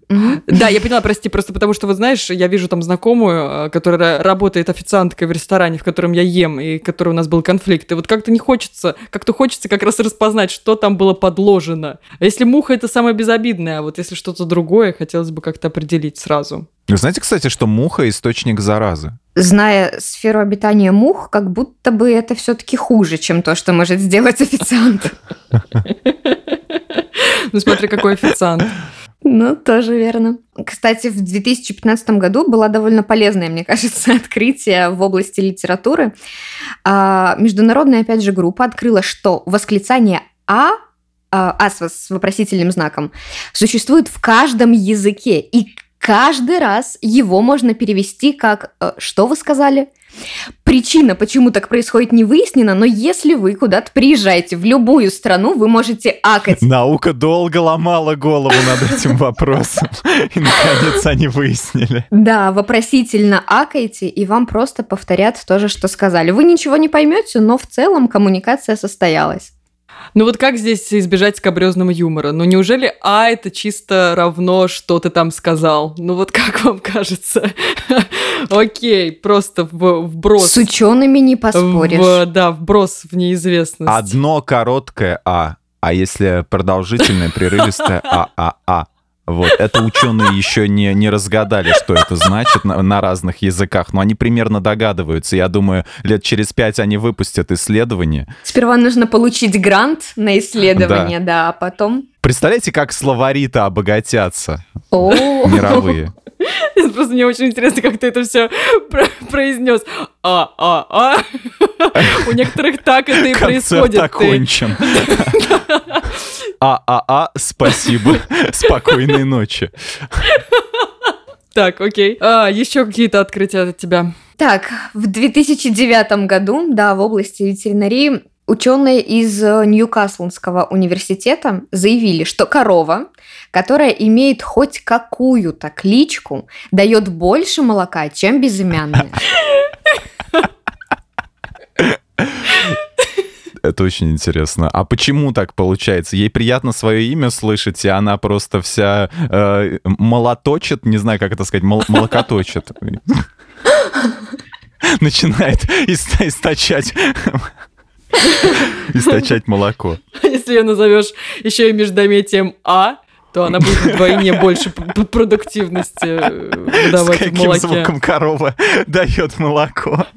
Да, я поняла, прости, просто потому что, вот знаешь, я вижу там знакомую, которая работает официанткой в ресторане, в котором я ем, и в котором у нас был конфликт. И вот как-то не хочется, как-то хочется как раз распознать, что там было подложено. А если муха, это самое безобидное, а вот если что-то другое, хотелось бы как-то определить сразу. Вы знаете, кстати, что муха – источник заразы? Зная сферу обитания мух, как будто бы это все-таки хуже, чем то, что может сделать официант. Ну, смотри, какой официант. Ну, тоже верно. Кстати, в две тысячи пятнадцатом году было довольно полезное, мне кажется, открытие в области литературы. А, международная, опять же, группа открыла, что восклицание «а» «а» с вопросительным знаком существует в каждом языке, и каждый раз его можно перевести как «что вы сказали?». Причина, почему так происходит, не выяснена, но если вы куда-то приезжаете в любую страну, вы можете акать. Наука долго ломала голову над этим вопросом, и, наконец, они выяснили. Да, вопросительно акаете, и вам просто повторят то же, что сказали. Вы ничего не поймете, но в целом коммуникация состоялась. Ну вот как здесь избежать скабрёзного юмора? Ну неужели «а» это чисто равно, что ты там сказал? Ну вот как вам кажется? Окей, просто вброс. С учеными не поспоришь. Да, вброс в неизвестность. Одно короткое «а», а если продолжительное, прерывистое «а-а-а». Вот, это ученые еще не, не разгадали, что это значит на, на разных языках, но они примерно догадываются. Я думаю, лет через пять они выпустят исследование. Сперва нужно получить грант на исследование, да, да, а потом... Представляете, как словари-то обогатятся мировые. Просто мне очень интересно, как ты это все произнес. А, а, а. У некоторых так это и происходит. Концерт окончен. А, а, а, спасибо. Спокойной ночи. Так, окей. А, еще какие-то открытия от тебя? Так, в две тысячи девятом году, да, в области ветеринарии, ученые из Ньюкаслунского университета заявили, что корова, которая имеет хоть какую-то кличку, дает больше молока, чем безымянная. Это очень интересно. А почему так получается? Ей приятно свое имя слышать, и она просто вся э, молоточит, не знаю, как это сказать, мол- молокоточит. Начинает источать... источать молоко. Если ее назовешь еще и междометием «а», то она будет вдвойне больше продуктивности давать в молоке. С каким звуком корова дает молоко?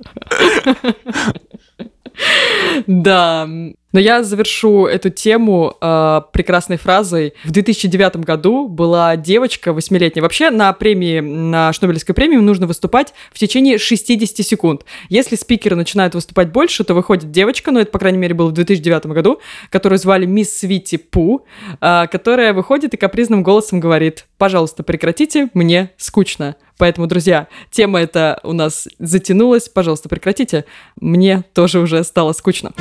Да, Но я завершу эту тему э, прекрасной фразой. В две тысячи девятом году была девочка восьмилетняя. Вообще на премии, на Шнобелевской премии нужно выступать в течение шестидесяти секунд. Если спикеры начинают выступать больше, то выходит девочка, ну это, по крайней мере, было в две тысячи девятом году, которую звали Мисс Свити Пу, э, которая выходит и капризным голосом говорит: «Пожалуйста, прекратите, мне скучно». Поэтому, друзья, тема эта у нас затянулась. Пожалуйста, прекратите, мне тоже уже стало скучно.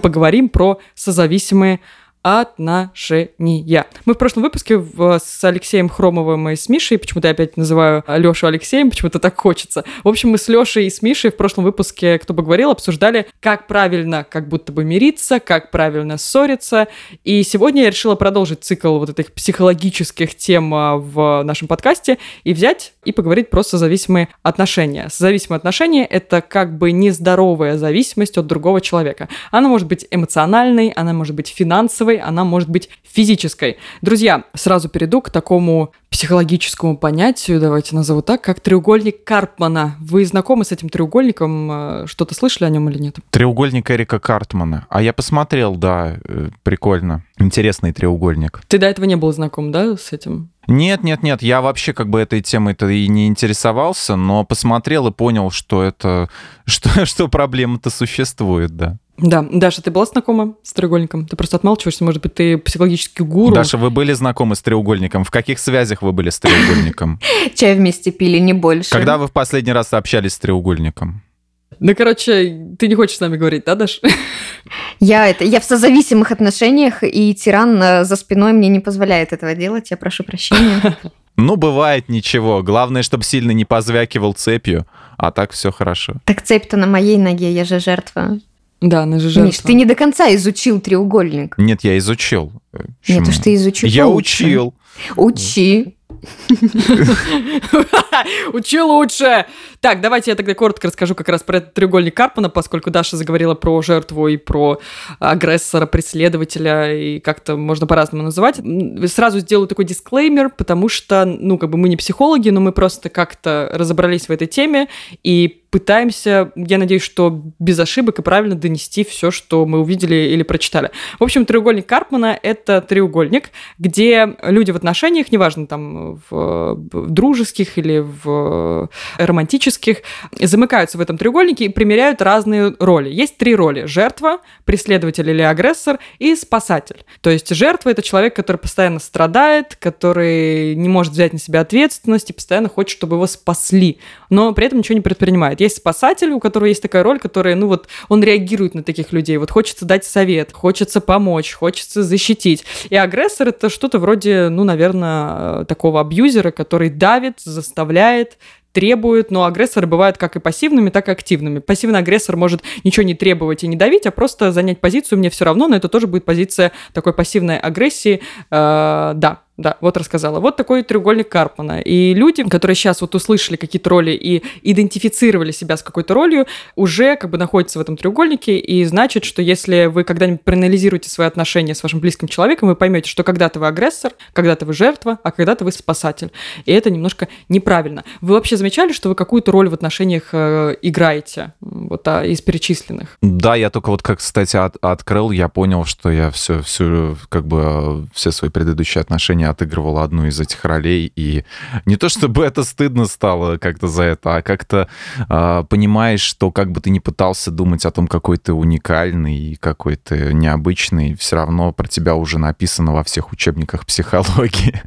Поговорим про созависимые отношения. Мы в прошлом выпуске с Алексеем Хромовым и с Мишей, почему-то я опять называю Лёшу Алексеем, почему-то так хочется. В общем, мы с Лёшей и с Мишей в прошлом выпуске «Кто бы говорил» обсуждали, как правильно как будто бы мириться, как правильно ссориться. И сегодня я решила продолжить цикл вот этих психологических тем в нашем подкасте и взять и поговорить про созависимые отношения. Созависимые отношения – это как бы нездоровая зависимость от другого человека. Она может быть эмоциональной, она может быть финансовой, она может быть физической. Друзья, сразу перейду к такому психологическому понятию, давайте назову так, как треугольник Карпмана. Вы знакомы с этим треугольником? Что-то слышали о нем или нет? Треугольник Эрика Карпмана. А я посмотрел, да, прикольно. Интересный треугольник. Ты до этого не был знаком, да, с этим? Нет, нет, нет, я вообще как бы этой темой-то и не интересовался, но посмотрел и понял, что это, что, что проблема-то существует, да. Да, Даша, ты была знакома с треугольником? Ты просто отмалчиваешься, может быть, ты психологический гуру. Даша, вы были знакомы с треугольником? В каких связях вы были с треугольником? Чай вместе пили, не больше. Когда вы в последний раз общались с треугольником? Ну, короче, ты не хочешь с нами говорить, да, Даш? Я, это, я в созависимых отношениях, и тиран за спиной мне не позволяет этого делать, я прошу прощения. Ну, бывает ничего. Главное, чтобы сильно не позвякивал цепью, а так все хорошо. Так цепь-то на моей ноге, я же жертва. Да, она же жертва. Миш, ты не до конца изучил треугольник. Нет, я изучил. Почему? Нет, уж ты изучил. Я лучше. учил. Учи. Учи лучше. Так, давайте я тогда коротко расскажу как раз про этот треугольник Карпмана, поскольку Даша заговорила про жертву и про агрессора, преследователя, и как-то можно по-разному называть. Сразу сделаю такой дисклеймер, потому что, ну, как бы мы не психологи, но мы просто как-то разобрались в этой теме и пытаемся, я надеюсь, что без ошибок и правильно донести все, что мы увидели или прочитали. В общем, треугольник Карпмана – это треугольник, где люди в отношениях, неважно, там, в, в дружеских или в романтических, замыкаются в этом треугольнике и примеряют разные роли. Есть три роли – жертва, преследователь или агрессор и спасатель. То есть жертва – это человек, который постоянно страдает, который не может взять на себя ответственность и постоянно хочет, чтобы его спасли, но при этом ничего не предпринимает. Есть спасатель, у которого есть такая роль, которая, ну вот, он реагирует на таких людей. Вот хочется дать совет, хочется помочь, хочется защитить. И агрессор – это что-то вроде, ну, наверное, такого абьюзера, который давит, заставляет, требует, но агрессоры бывают как и пассивными, так и активными. Пассивный агрессор может ничего не требовать и не давить, а просто занять позицию «мне все равно», но это тоже будет позиция такой пассивной агрессии, э, да. Да, вот рассказала. Вот такой треугольник Карпмана. И люди, которые сейчас вот услышали какие-то роли и идентифицировали себя с какой-то ролью, уже как бы находятся в этом треугольнике, и значит, что если вы когда-нибудь проанализируете свои отношения с вашим близким человеком, вы поймете, что когда-то вы агрессор, когда-то вы жертва, а когда-то вы спасатель. И это немножко неправильно. Вы вообще замечали, что вы какую-то роль в отношениях э, играете? Вот а, из перечисленных. Да, я только вот как, кстати, от, открыл, я понял, что я все, все, как бы, все свои предыдущие отношения отыгрывала одну из этих ролей, и не то чтобы это стыдно стало как-то за это, а как-то э, понимаешь, что как бы ты ни пытался думать о том, какой ты уникальный и какой ты необычный, все равно про тебя уже написано во всех учебниках психологии.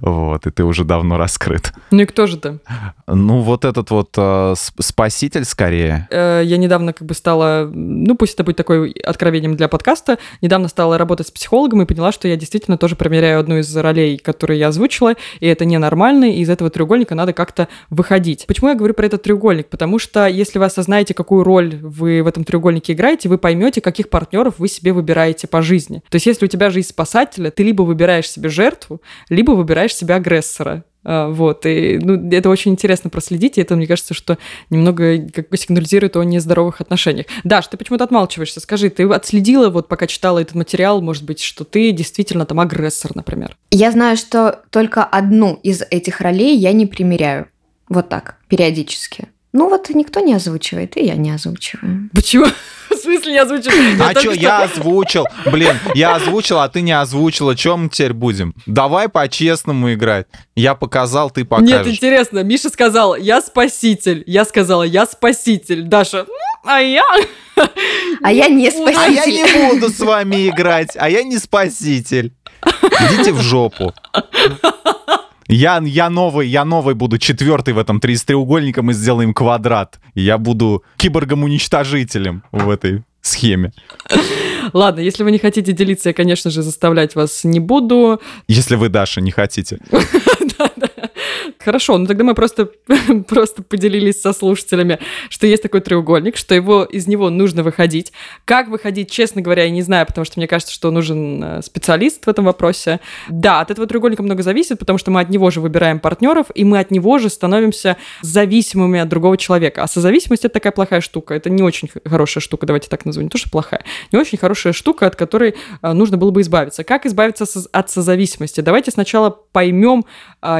Вот, и ты уже давно раскрыт. Ну и кто же ты? Ну вот этот вот э, спаситель скорее. Э, я недавно как бы стала, ну пусть это будет такое откровением для подкаста, недавно стала работать с психологом и поняла, что я действительно тоже примеряю одну из ролей, которые я озвучила, и это ненормально, и из этого треугольника надо как-то выходить. Почему я говорю про этот треугольник? Потому что если вы осознаете, какую роль вы в этом треугольнике играете, вы поймете, каких партнеров вы себе выбираете по жизни. То есть если у тебя жизнь спасателя, ты либо выбираешь себе жертву, либо выбираешь себе агрессора. Вот, и ну, это очень интересно проследить, и это, мне кажется, что немного как бы сигнализирует о нездоровых отношениях. Даш, ты почему-то отмалчиваешься, скажи, ты отследила, вот пока читала этот материал, может быть, что ты действительно там агрессор, например? Я знаю, что только одну из этих ролей я не примеряю, вот так, периодически. Ну вот никто не озвучивает, и я не озвучиваю. Почему? смысле не озвучил? Я а что, я озвучил? Блин, я озвучил, а ты не озвучила. Чем мы теперь будем? Давай по-честному играть. Я показал, ты покажешь. Нет, интересно. Миша сказал, я спаситель. Я сказала, я спаситель. Даша, а я... А я не спаситель. А я не буду с вами играть. А я не спаситель. Идите в жопу. Я, я новый, я новый буду, четвертый в этом три с треугольником, и сделаем квадрат. Я буду киборгом-уничтожителем в этой схеме. Ладно, если вы не хотите делиться, я, конечно же, заставлять вас не буду. Если вы, Даша, не хотите. Хорошо, ну тогда мы просто, просто поделились со слушателями, что есть такой треугольник, что его, из него нужно выходить. Как выходить, честно говоря, я не знаю, потому что мне кажется, что нужен специалист в этом вопросе. Да, от этого треугольника много зависит, потому что мы от него же выбираем партнеров, и мы от него же становимся зависимыми от другого человека. А созависимость — это такая плохая штука, это не очень хорошая штука, давайте так назовем, не то, что плохая, не очень хорошая штука, от которой нужно было бы избавиться. Как избавиться от созависимости? Давайте сначала поймем,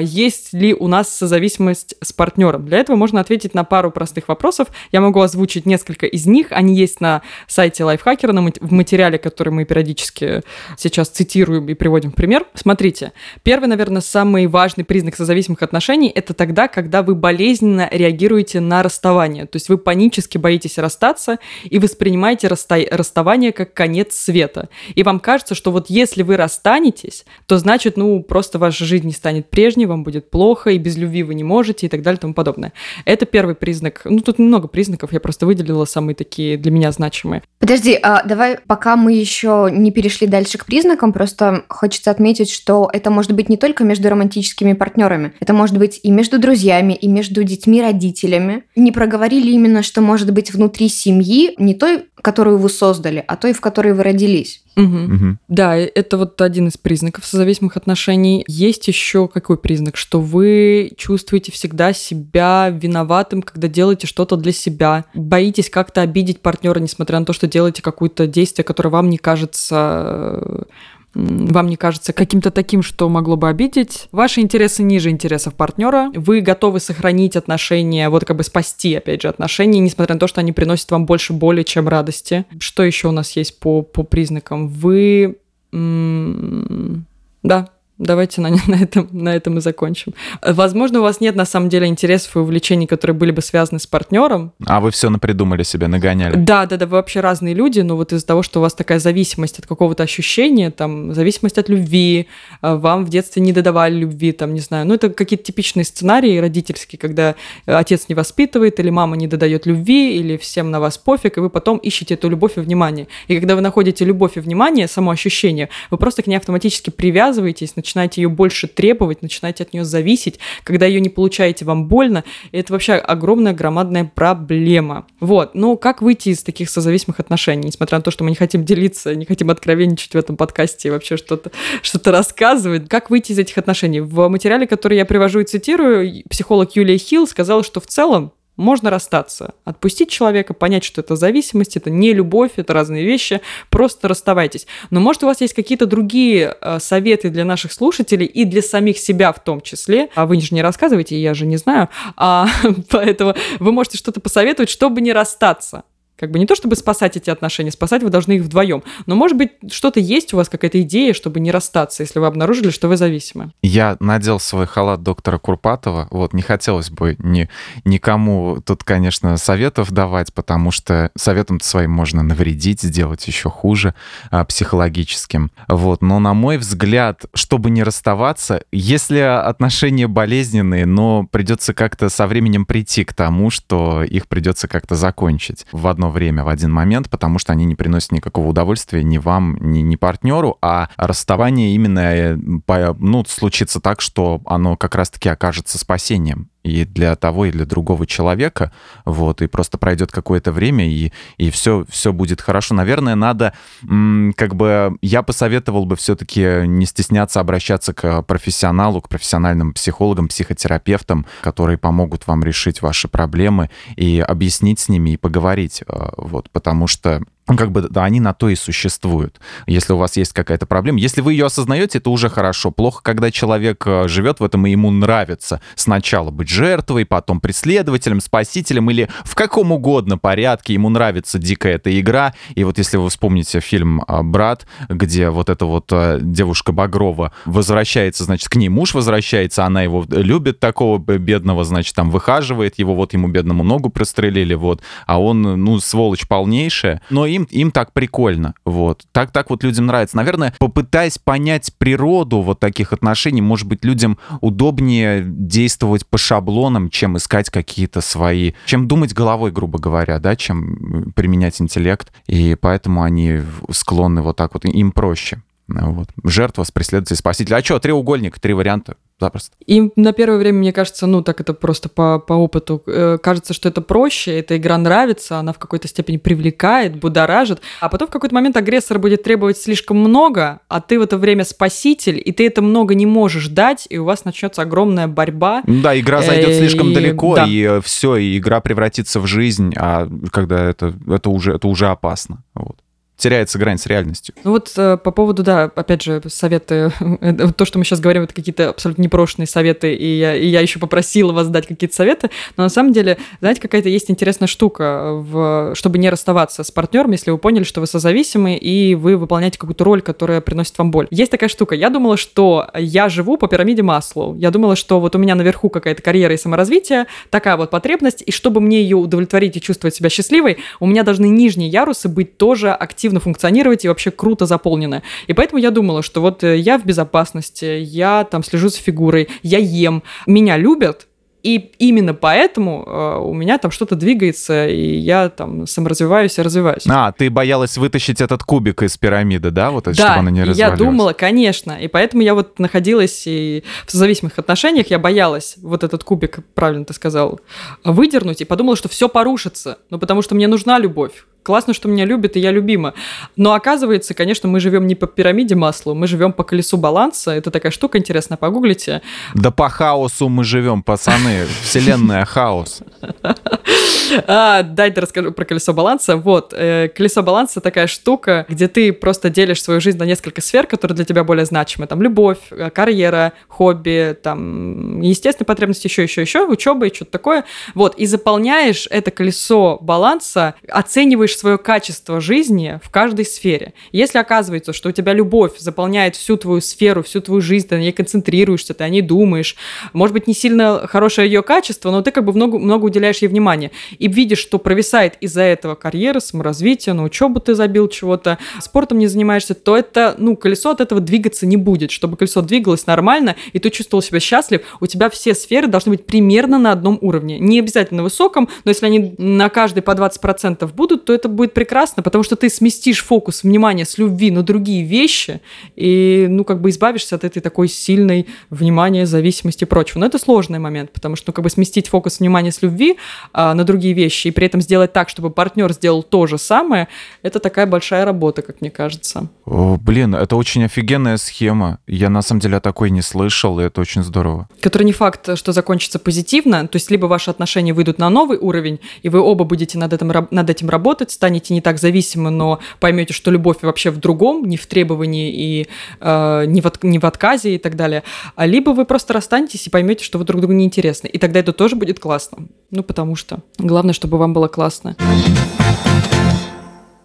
есть ли у нас созависимость с партнером. Для этого можно ответить на пару простых вопросов. Я могу озвучить несколько из них. Они есть на сайте Лайфхакера, в материале, который мы периодически сейчас цитируем и приводим в пример. Смотрите. Первый, наверное, самый важный признак созависимых отношений – это тогда, когда вы болезненно реагируете на расставание. То есть вы панически боитесь расстаться и воспринимаете расста- расставание как конец света. И вам кажется, что вот если вы расстанетесь, то значит, ну, просто ваша жизнь не станет прежней, вам будет плохо, и без любви вы не можете, и так далее, и тому подобное. Это первый признак. Ну, тут много признаков, я просто выделила самые такие для меня значимые. Подожди, а давай, пока мы еще не перешли дальше к признакам, просто хочется отметить, что это может быть не только между романтическими партнерами, это может быть и между друзьями, и между детьми, родителями. Не проговорили именно, что может быть внутри семьи, не той, которую вы создали, а той, в которой вы родились. Угу. Угу. Да, это вот один из признаков созависимых отношений. Есть еще какой признак? Что вы чувствуете всегда себя виноватым, когда делаете что-то для себя. Боитесь как-то обидеть партнера, несмотря на то, что делаете какое-то действие, которое вам не кажется... вам не кажется каким-то таким, что могло бы обидеть. Ваши интересы ниже интересов партнера. Вы готовы сохранить отношения, вот как бы спасти, опять же, отношения, несмотря на то, что они приносят вам больше боли, чем радости. Что еще у нас есть по, по признакам? Вы... М-м- да, давайте на, на, этом, на этом и закончим. Возможно, у вас нет на самом деле интересов и увлечений, которые были бы связаны с партнером. А вы все напридумали себе, нагоняли. Да, да, да, вы вообще разные люди, но вот из-за того, что у вас такая зависимость от какого-то ощущения, там, зависимость от любви, вам в детстве не додавали любви, там, не знаю, ну, это какие-то типичные сценарии родительские, когда отец не воспитывает, или мама не додает любви, или всем на вас пофиг, и вы потом ищете эту любовь и внимание. И когда вы находите любовь и внимание, само ощущение, вы просто к ней автоматически привязываетесь, начинаете ее больше требовать, начинаете от нее зависеть, когда ее не получаете, вам больно, это вообще огромная, громадная проблема. Вот, но как выйти из таких созависимых отношений, несмотря на то, что мы не хотим делиться, не хотим откровенничать в этом подкасте и вообще что-то, что-то рассказывать, как выйти из этих отношений? В материале, который я привожу и цитирую, психолог Юлия Хил сказала, что в целом можно расстаться, отпустить человека, понять, что это зависимость, это не любовь, это разные вещи, просто расставайтесь. Но, может, у вас есть какие-то другие советы для наших слушателей и для самих себя в том числе. А вы же не рассказываете, я же не знаю, а, поэтому вы можете что-то посоветовать, чтобы не расстаться. Как бы не то, чтобы спасать эти отношения, спасать вы должны их вдвоем. Но, может быть, что-то есть у вас, какая-то идея, чтобы не расстаться, если вы обнаружили, что вы зависимы? Я надел свой халат доктора Курпатова. Вот, не хотелось бы ни, никому тут, конечно, советов давать, потому что советом-то своим можно навредить, сделать еще хуже, психологическим. Вот, но, на мой взгляд, чтобы не расставаться, если отношения болезненные, но придется как-то со временем прийти к тому, что их придется как-то закончить. В одно время, в один момент, потому что они не приносят никакого удовольствия ни вам, ни, ни партнеру, а расставание именно, ну, случится так, что оно как раз-таки окажется спасением и для того, и для другого человека, вот, и просто пройдет какое-то время, и, и все, все будет хорошо. Наверное, надо, как бы, я посоветовал бы все-таки не стесняться обращаться к профессионалу, к профессиональным психологам, психотерапевтам, которые помогут вам решить ваши проблемы и объяснить с ними, и поговорить, вот, потому что как бы да, они на то и существуют. Если у вас есть какая-то проблема, если вы ее осознаете, это уже хорошо. Плохо, когда человек живет в этом, и ему нравится сначала быть жертвой, потом преследователем, спасителем или в каком угодно порядке. Ему нравится дико эта игра. И вот если вы вспомните фильм «Брат», где вот эта вот девушка Багрова возвращается, значит, к ней муж возвращается, она его любит такого бедного, значит, там выхаживает его, вот ему бедному ногу прострелили, вот. А он, ну, сволочь полнейшая. Но Им, им так прикольно, вот. Так, так вот людям нравится. Наверное, попытаясь понять природу вот таких отношений, может быть, людям удобнее действовать по шаблонам, чем искать какие-то свои... Чем думать головой, грубо говоря, да, чем применять интеллект. И поэтому они склонны вот так вот. Им проще. Вот. Жертва, преследователь, спаситель. А что, треугольник, три варианта. Запросто. Им на первое время, мне кажется, ну так это просто по, по опыту, э, кажется, что это проще, эта игра нравится, она в какой-то степени привлекает, будоражит, а потом в какой-то момент агрессор будет требовать слишком много, а ты в это время спаситель, и ты это много не можешь дать, и у вас начнется огромная борьба. Да, игра зайдет э, слишком и, далеко, да. и все, и игра превратится в жизнь, а когда это, это, уже, это уже опасно, вот. Теряется грань с реальностью. Ну вот э, по поводу, да, опять же, советы. То, что мы сейчас говорим, это какие-то абсолютно непрошенные советы, и я, и я еще попросила вас дать какие-то советы, но на самом деле, знаете, какая-то есть интересная штука, в, чтобы не расставаться с партнером, если вы поняли, что вы созависимы, и вы выполняете какую-то роль, которая приносит вам боль. Есть такая штука. Я думала, что я живу по пирамиде Маслоу. Я думала, что вот у меня наверху какая-то карьера и саморазвитие, такая вот потребность, и чтобы мне ее удовлетворить и чувствовать себя счастливой, у меня должны нижние ярусы быть тоже активными, активно функционировать и вообще круто заполнено. И поэтому я думала, что вот я в безопасности, я там слежу за фигурой, я ем, меня любят, и именно поэтому у меня там что-то двигается, и я там саморазвиваюсь и развиваюсь. А, ты боялась вытащить этот кубик из пирамиды, да? Вот, да, чтобы она не развалилась. Я думала, конечно. И поэтому я вот находилась и в зависимых отношениях, я боялась вот этот кубик, правильно ты сказал, выдернуть, и подумала, что все порушится, ну потому что мне нужна любовь. Классно, что меня любят, и я любима. Но оказывается, конечно, мы живем не по пирамиде Маслоу, мы живем по колесу баланса. Это такая штука интересная, погуглите. Да по хаосу мы живем, пацаны. Вселенная хаос. Дайте расскажу про колесо баланса. Вот, колесо баланса такая штука, где ты просто делишь свою жизнь на несколько сфер, которые для тебя более значимы. Там любовь, карьера, хобби, там естественные потребности, еще, еще, еще, учеба и что-то такое. Вот, и заполняешь это колесо баланса, оцениваешь свое качество жизни в каждой сфере. Если оказывается, что у тебя любовь заполняет всю твою сферу, всю твою жизнь, ты на ней концентрируешься, ты о ней думаешь, может быть, не сильно хорошее ее качество, но ты как бы много, много уделяешь ей внимания. И видишь, что провисает из-за этого карьера, саморазвитие, на учебу ты забил чего-то, спортом не занимаешься, то это, ну, колесо от этого двигаться не будет. Чтобы колесо двигалось нормально, и ты чувствовал себя счастлив, у тебя все сферы должны быть примерно на одном уровне. Не обязательно высоком, но если они на каждый по двадцать процентов будут, то это будет прекрасно, потому что ты сместишь фокус внимания с любви на другие вещи и, ну, как бы избавишься от этой такой сильной внимания, зависимости и прочего. Но это сложный момент, потому что, ну, как бы сместить фокус внимания с любви а, на другие вещи и при этом сделать так, чтобы партнер сделал то же самое, это такая большая работа, как мне кажется. О, блин, это очень офигенная схема. Я, на самом деле, о такой не слышал, и это очень здорово. Который не факт, что закончится позитивно, то есть либо ваши отношения выйдут на новый уровень, и вы оба будете над этим, над этим работать, станете не так зависимы, но поймете, что любовь вообще в другом, не в требовании и э, не, в от, не в отказе и так далее. А либо вы просто расстанетесь и поймете, что вы друг другу неинтересны. И тогда это тоже будет классно. Ну, потому что главное, чтобы вам было классно.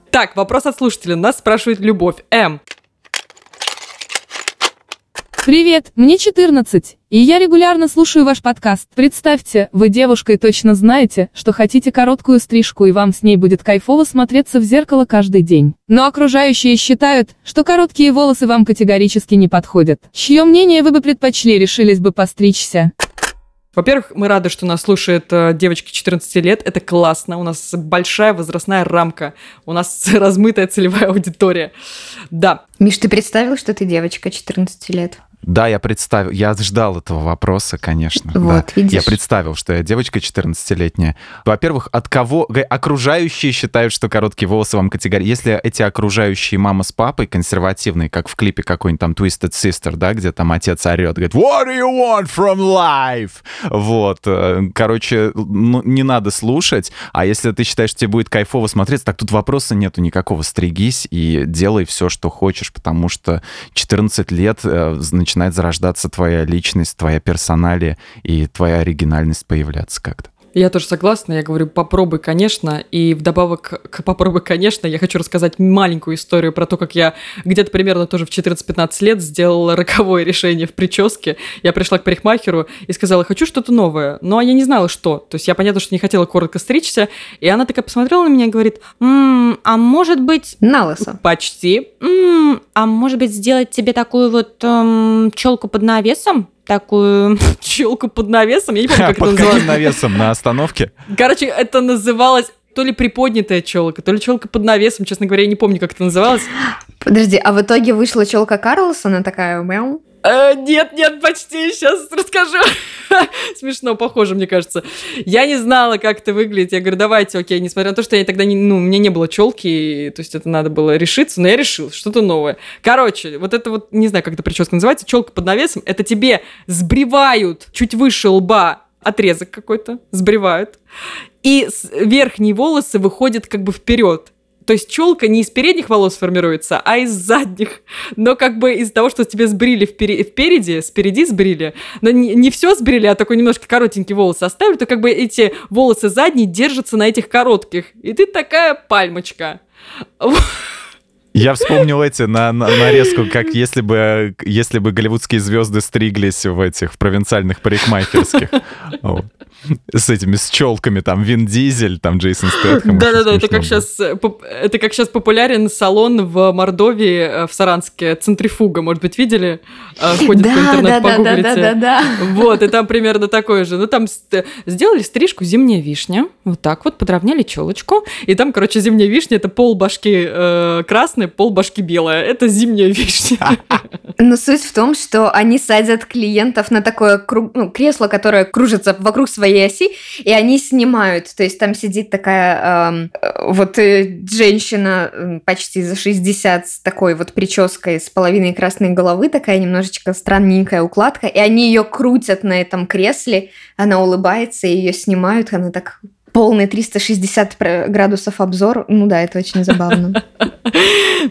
Так, вопрос от слушателя. Нас спрашивает Любовь М. Привет, мне четырнадцать, и я регулярно слушаю ваш подкаст. Представьте, вы девушкой точно знаете, что хотите короткую стрижку, и вам с ней будет кайфово смотреться в зеркало каждый день. Но окружающие считают, что короткие волосы вам категорически не подходят. Чье мнение вы бы предпочли, решились бы постричься? Во-первых, мы рады, что нас слушают девочки четырнадцати лет, это классно, у нас большая возрастная рамка, у нас размытая целевая аудитория, да. Миш, ты представила, что ты девочка четырнадцати лет? Да, я представил, я ждал этого вопроса, конечно. Вот, да. Видишь? Я представил, что я девочка четырнадцатилетняя. Во-первых, от кого окружающие считают, что короткие волосы вам категория? Если эти окружающие мама с папой консервативные, как в клипе какой-нибудь там Twisted Sister, да, где там отец орет, говорит, what do you want from life? Вот, короче, ну, не надо слушать. А если ты считаешь, что тебе будет кайфово смотреться, так тут вопроса нету никакого. Стригись и делай все, что хочешь, потому что четырнадцать лет, значит, начинает зарождаться твоя личность, твоя персоналия и твоя оригинальность появляться как-то. Я тоже согласна, я говорю, попробуй, конечно, и вдобавок к попробуй, конечно, я хочу рассказать маленькую историю про то, как я где-то примерно тоже в четырнадцать-пятнадцать лет сделала роковое решение в прическе. Я пришла к парикмахеру и сказала, хочу что-то новое, но я не знала, что. То есть я, понятно, что не хотела коротко стричься, и она такая посмотрела на меня и говорит, м-м, а может быть... на лысо. Почти. М-м, а может быть сделать тебе такую вот эм, челку под навесом? Такую челку под навесом. Я не помню, как это называлось. Под каким навесом? На остановке? Короче, это называлось то ли приподнятая челка, то ли челка под навесом. Честно говоря, я не помню, как это называлось. Подожди, а в итоге вышла челка Карлсона такая мяу? Э, нет, нет, почти, сейчас расскажу. Смешно, похоже, мне кажется. Я не знала, как это выглядит. Я говорю, давайте, окей, несмотря на то, что я тогда, не, ну, у меня не было челки, то есть это надо было решиться, но я решила, что-то новое. Короче, вот это вот, не знаю, как эта прическа называется, челка под навесом, это тебе сбривают чуть выше лба отрезок какой-то, сбривают, и верхние волосы выходят как бы вперед. То есть челка не из передних волос формируется, а из задних. Но как бы из-за того, что тебе сбрили впери- впереди, спереди сбрили, но не, не все сбрили, а такой немножко коротенький волос оставили, то как бы эти волосы задние держатся на этих коротких. И ты такая пальмочка. Я вспомнил эти на, на нарезку, как если бы, если бы голливудские звезды стриглись в этих в провинциальных парикмахерских. Вот. С этими, с челками, там, Вин Дизель, там, Джейсон Стэтхэм. Да-да-да, это, это как сейчас популярен салон в Мордовии, в Саранске, Центрифуга, может быть, видели? Ходит да, по интернету, да, погуглите. Да-да-да-да-да. Вот, и там примерно такое же. Ну, там сделали стрижку «Зимняя вишня», вот так вот, подровняли челочку, и там, короче, «Зимняя вишня» — это пол башки э, красной, пол башки белая. Это «Зимняя вишня». Но суть в том, что они садят клиентов на такое кресло, которое кружится вокруг своей оси, и они снимают. То есть там сидит такая э, вот э, женщина э, почти за шестьдесят с такой вот прической с половиной красной головы, такая немножечко странненькая укладка, и они ее крутят на этом кресле, она улыбается, и ее снимают, она так... Полный триста шестьдесят градусов обзор. Ну да, это очень забавно.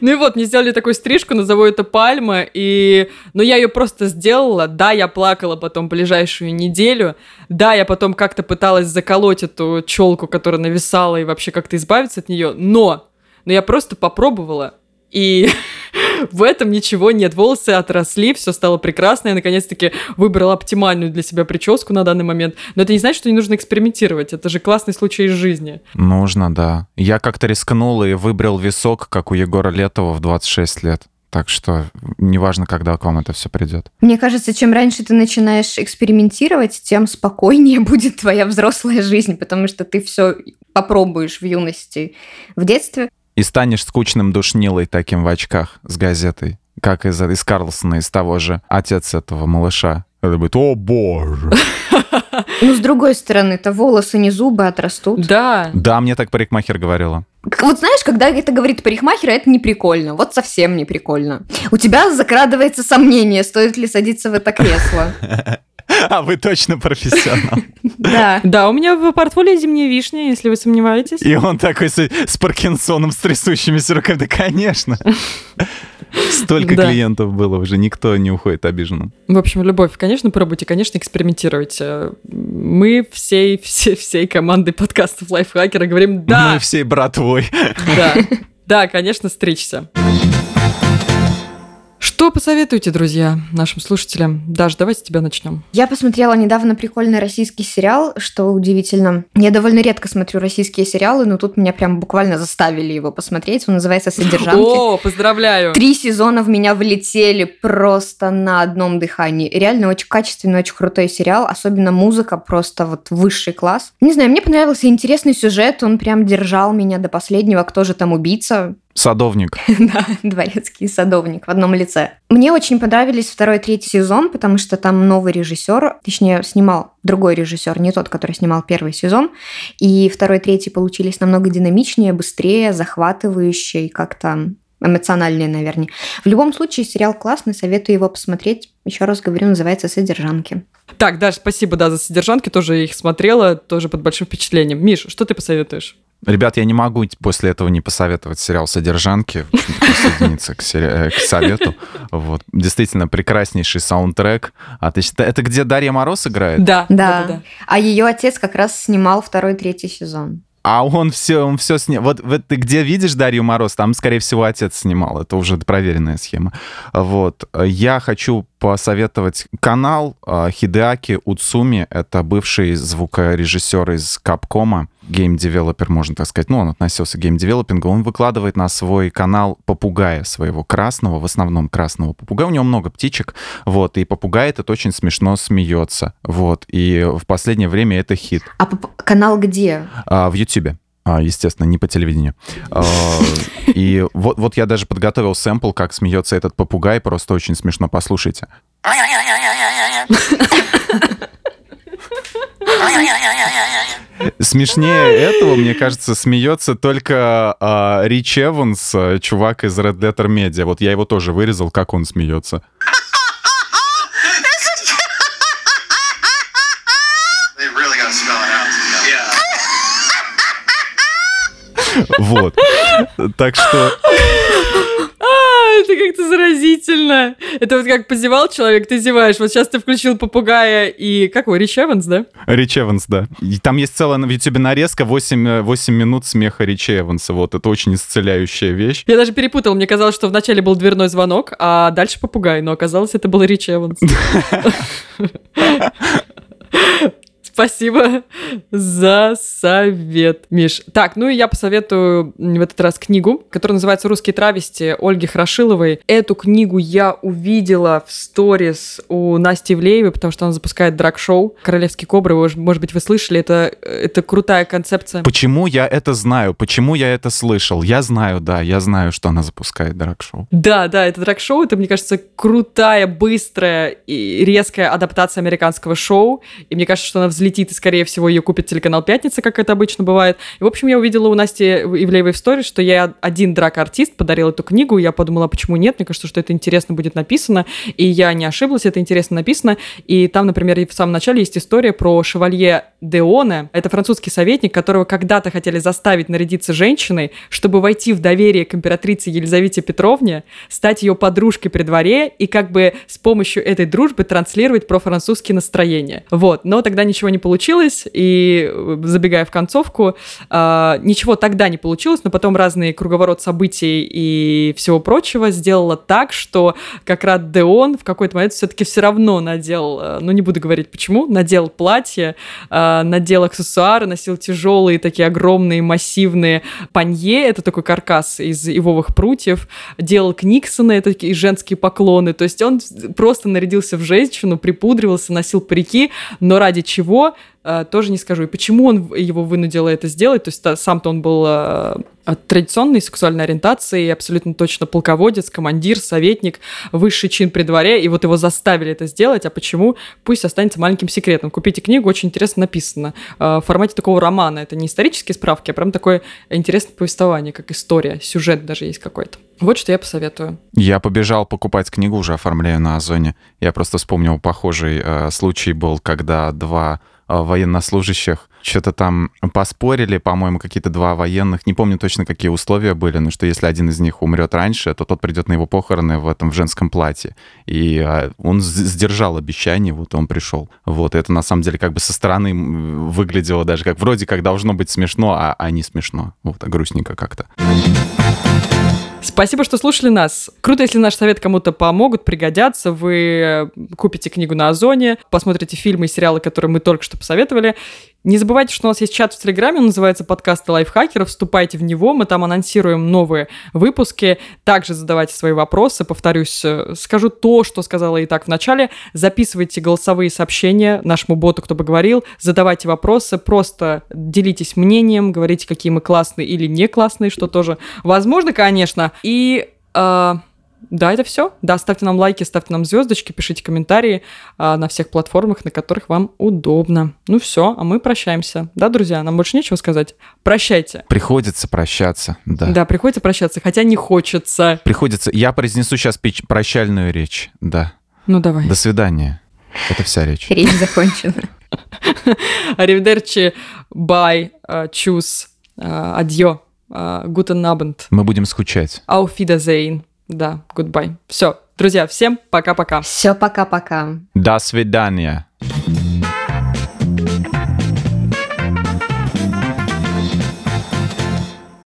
Ну и вот, мне сделали такую стрижку, назову это пальма, и... Но я ее просто сделала. Да, я плакала потом ближайшую неделю. Да, я потом как-то пыталась заколоть эту челку, которая нависала, и вообще как-то избавиться от нее. Но! Но я просто попробовала, и... В этом ничего нет. Волосы отросли, все стало прекрасно. Я, наконец-таки, выбрала оптимальную для себя прическу на данный момент. Но это не значит, что не нужно экспериментировать. Это же классный случай из жизни. Нужно, да. Я как-то рискнул и выбрал висок, как у Егора Летова в двадцать шесть лет. Так что неважно, когда к вам это все придет. Мне кажется, чем раньше ты начинаешь экспериментировать, тем спокойнее будет твоя взрослая жизнь, потому что ты все попробуешь в юности, в детстве. И станешь скучным душнилой таким в очках с газетой, как из, из Карлсона, из того же отец этого малыша. Это будет «О, боже!» Ну, с другой стороны-то волосы не зубы отрастут. Да. Да, мне так парикмахер говорила. Вот знаешь, когда это говорит парикмахер, это не прикольно. Вот совсем не прикольно. У тебя закрадывается сомнение, стоит ли садиться в это кресло. А вы точно профессионал. Да. Да, у меня в портфолио «Зимняя вишня», если вы сомневаетесь. И он такой с, с Паркинсоном, с трясущимися руками. Да, конечно. Столько да. клиентов было уже, никто не уходит обиженным. В общем, любовь, конечно, пробуйте, конечно, экспериментируйте. Мы всей, всей, всей командой подкастов «Лайфхакера» говорим «Да!». Мы всей братвой. Да, да, конечно, стричься. Что посоветуете, друзья, нашим слушателям? Даш, давайте с тебя начнем. Я посмотрела недавно прикольный российский сериал, что удивительно. Я довольно редко смотрю российские сериалы, но тут меня прям буквально заставили его посмотреть. Он называется «Содержанки». О, поздравляю! Три сезона в меня влетели просто на одном дыхании. Реально очень качественный, очень крутой сериал. Особенно музыка, просто вот высший класс. Не знаю, мне понравился интересный сюжет. Он прям держал меня до последнего. Кто же там убийца? Садовник. Да, дворецкий садовник в одном лице. Мне очень понравились второй и третий сезон, потому что там новый режиссер, точнее, снимал другой режиссер, не тот, который снимал первый сезон. И второй и третий получились намного динамичнее, быстрее, захватывающие и как-то эмоциональнее, наверное. В любом случае, сериал классный, советую его посмотреть. Еще раз говорю, называется «Содержанки». Так, Даш, спасибо, да, за «Содержанки». Тоже их смотрела, тоже под большим впечатлением. Миш, что ты посоветуешь? Ребят, я не могу после этого не посоветовать сериал «Содержанки», присоединиться к, сери... к совету. Вот. Действительно, прекраснейший саундтрек. Отлично. Это где Дарья Мороз играет? Да. да. да, да. А ее отец как раз снимал второй и третий сезон. А он все, он все снимал. Вот, вот ты где видишь Дарью Мороз, там, скорее всего, отец снимал. Это уже проверенная схема. Вот. Я хочу посоветовать канал Хидеаки Уцуми. Это бывший звукорежиссер из Капкома, гейм-девелопер, можно так сказать. Ну, он относился к гейм-девелопингу. Он выкладывает на свой канал попугая своего красного, в основном красного попугая. У него много птичек, вот. И попугай этот очень смешно смеется, вот. И в последнее время это хит. А поп- канал где? А, в Ютубе. Естественно, не по телевидению. И вот, вот я даже подготовил сэмпл, как смеется этот попугай. Просто очень смешно. Послушайте. Смешнее этого, мне кажется, смеется только э, Рич Эванс, чувак из Red Letter Media. Вот я его тоже вырезал, как он смеется. Вот. Так что... А, это как-то заразительно. Это вот как позевал человек, ты зеваешь. Вот сейчас ты включил попугая и... Какой? Рич Эванс, да? Рич Эванс, да. И там есть целая в Ютубе нарезка восемь, восемь минут смеха Рича Эванса. Вот, это очень исцеляющая вещь. Я даже перепутал. Мне казалось, что вначале был дверной звонок, а дальше попугай. Но оказалось, это был Рич Эванс. Спасибо за совет, Миш. Так, ну и я посоветую в этот раз книгу, которая называется «Русские травести» Ольги Хорошиловой. Эту книгу я увидела в сторис у Насти Ивлеевой, потому что она запускает драг-шоу «Королевские кобры». Вы, может быть, вы слышали, это, это крутая концепция. Почему я это знаю? Почему я это слышал? Я знаю, да, я знаю, что она запускает драг-шоу. Да, да, это драг-шоу, это, мне кажется, крутая, быстрая и резкая адаптация американского шоу. И мне кажется, что она взлетела. Летит, и, скорее всего, ее купит телеканал «Пятница», как это обычно бывает. И, в общем, я увидела у Насти Ивлеевой в сторис, что я один драг-артист подарил эту книгу, и я подумала, почему нет? Мне кажется, что это интересно будет написано, и я не ошиблась, это интересно написано. И там, например, в самом начале есть история про шевалье Деоне. Это французский советник, которого когда-то хотели заставить нарядиться женщиной, чтобы войти в доверие к императрице Елизавете Петровне, стать ее подружкой при дворе и как бы с помощью этой дружбы транслировать профранцузские настроения. Вот. Но тогда ничего не получилось, и, забегая в концовку, э, ничего тогда не получилось, но потом разный круговорот событий и всего прочего сделало так, что как раз Деон в какой-то момент все-таки все равно надел, э, ну не буду говорить почему, надел платье, э, надел аксессуары, носил тяжелые такие огромные массивные панье, это такой каркас из ивовых прутьев, делал книксоны, это такие женские поклоны, то есть он просто нарядился в женщину, припудривался, носил парики, но ради чего тоже не скажу. И почему он его вынудило это сделать? То есть сам-то он был от традиционной сексуальной ориентации, абсолютно точно полководец, командир, советник, высший чин при дворе, и вот его заставили это сделать. А почему? Пусть останется маленьким секретом. Купите книгу, очень интересно написано. В формате такого романа. Это не исторические справки, а прям такое интересное повествование, как история, сюжет даже есть какой-то. Вот что я посоветую. Я побежал покупать книгу, уже оформляю на Озоне. Я просто вспомнил, похожий э, случай был, когда два э, военнослужащих что-то там поспорили, по-моему, какие-то два военных, не помню точно, какие условия были, но что если один из них умрет раньше, то тот придет на его похороны в этом в женском платье. И э, он сдержал обещание, вот он пришел. Вот, и это на самом деле как бы со стороны выглядело даже как вроде как должно быть смешно, а, а не смешно. Вот, а грустненько как-то. Спасибо, что слушали нас. Круто, если наш совет кому-то помогут, пригодятся. Вы купите книгу на Озоне, посмотрите фильмы и сериалы, которые мы только что посоветовали, Не забывайте, что у нас есть чат в Телеграме, он называется «Подкасты лайфхакеров». Вступайте в него, мы там анонсируем новые выпуски. Также задавайте свои вопросы. Повторюсь, скажу то, что сказала и так в начале. Записывайте голосовые сообщения нашему боту, кто бы говорил. Задавайте вопросы, просто делитесь мнением, говорите, какие мы классные или не классные, что тоже возможно, конечно. И... Э- Да, это все. Да, ставьте нам лайки, ставьте нам звездочки, пишите комментарии а, на всех платформах, на которых вам удобно. Ну все, а мы прощаемся. Да, друзья, нам больше нечего сказать. Прощайте. Приходится прощаться, да. Да, приходится прощаться, хотя не хочется. Приходится. Я произнесу сейчас прощальную речь, да. Ну давай. До свидания. Это вся речь. Речь закончена. Аривидерчи, бай, чус, адьё, гутен абенд. Мы будем скучать. Auf Wiedersehen. Да, goodbye. Все, друзья, всем пока-пока. Все, пока-пока. До свидания.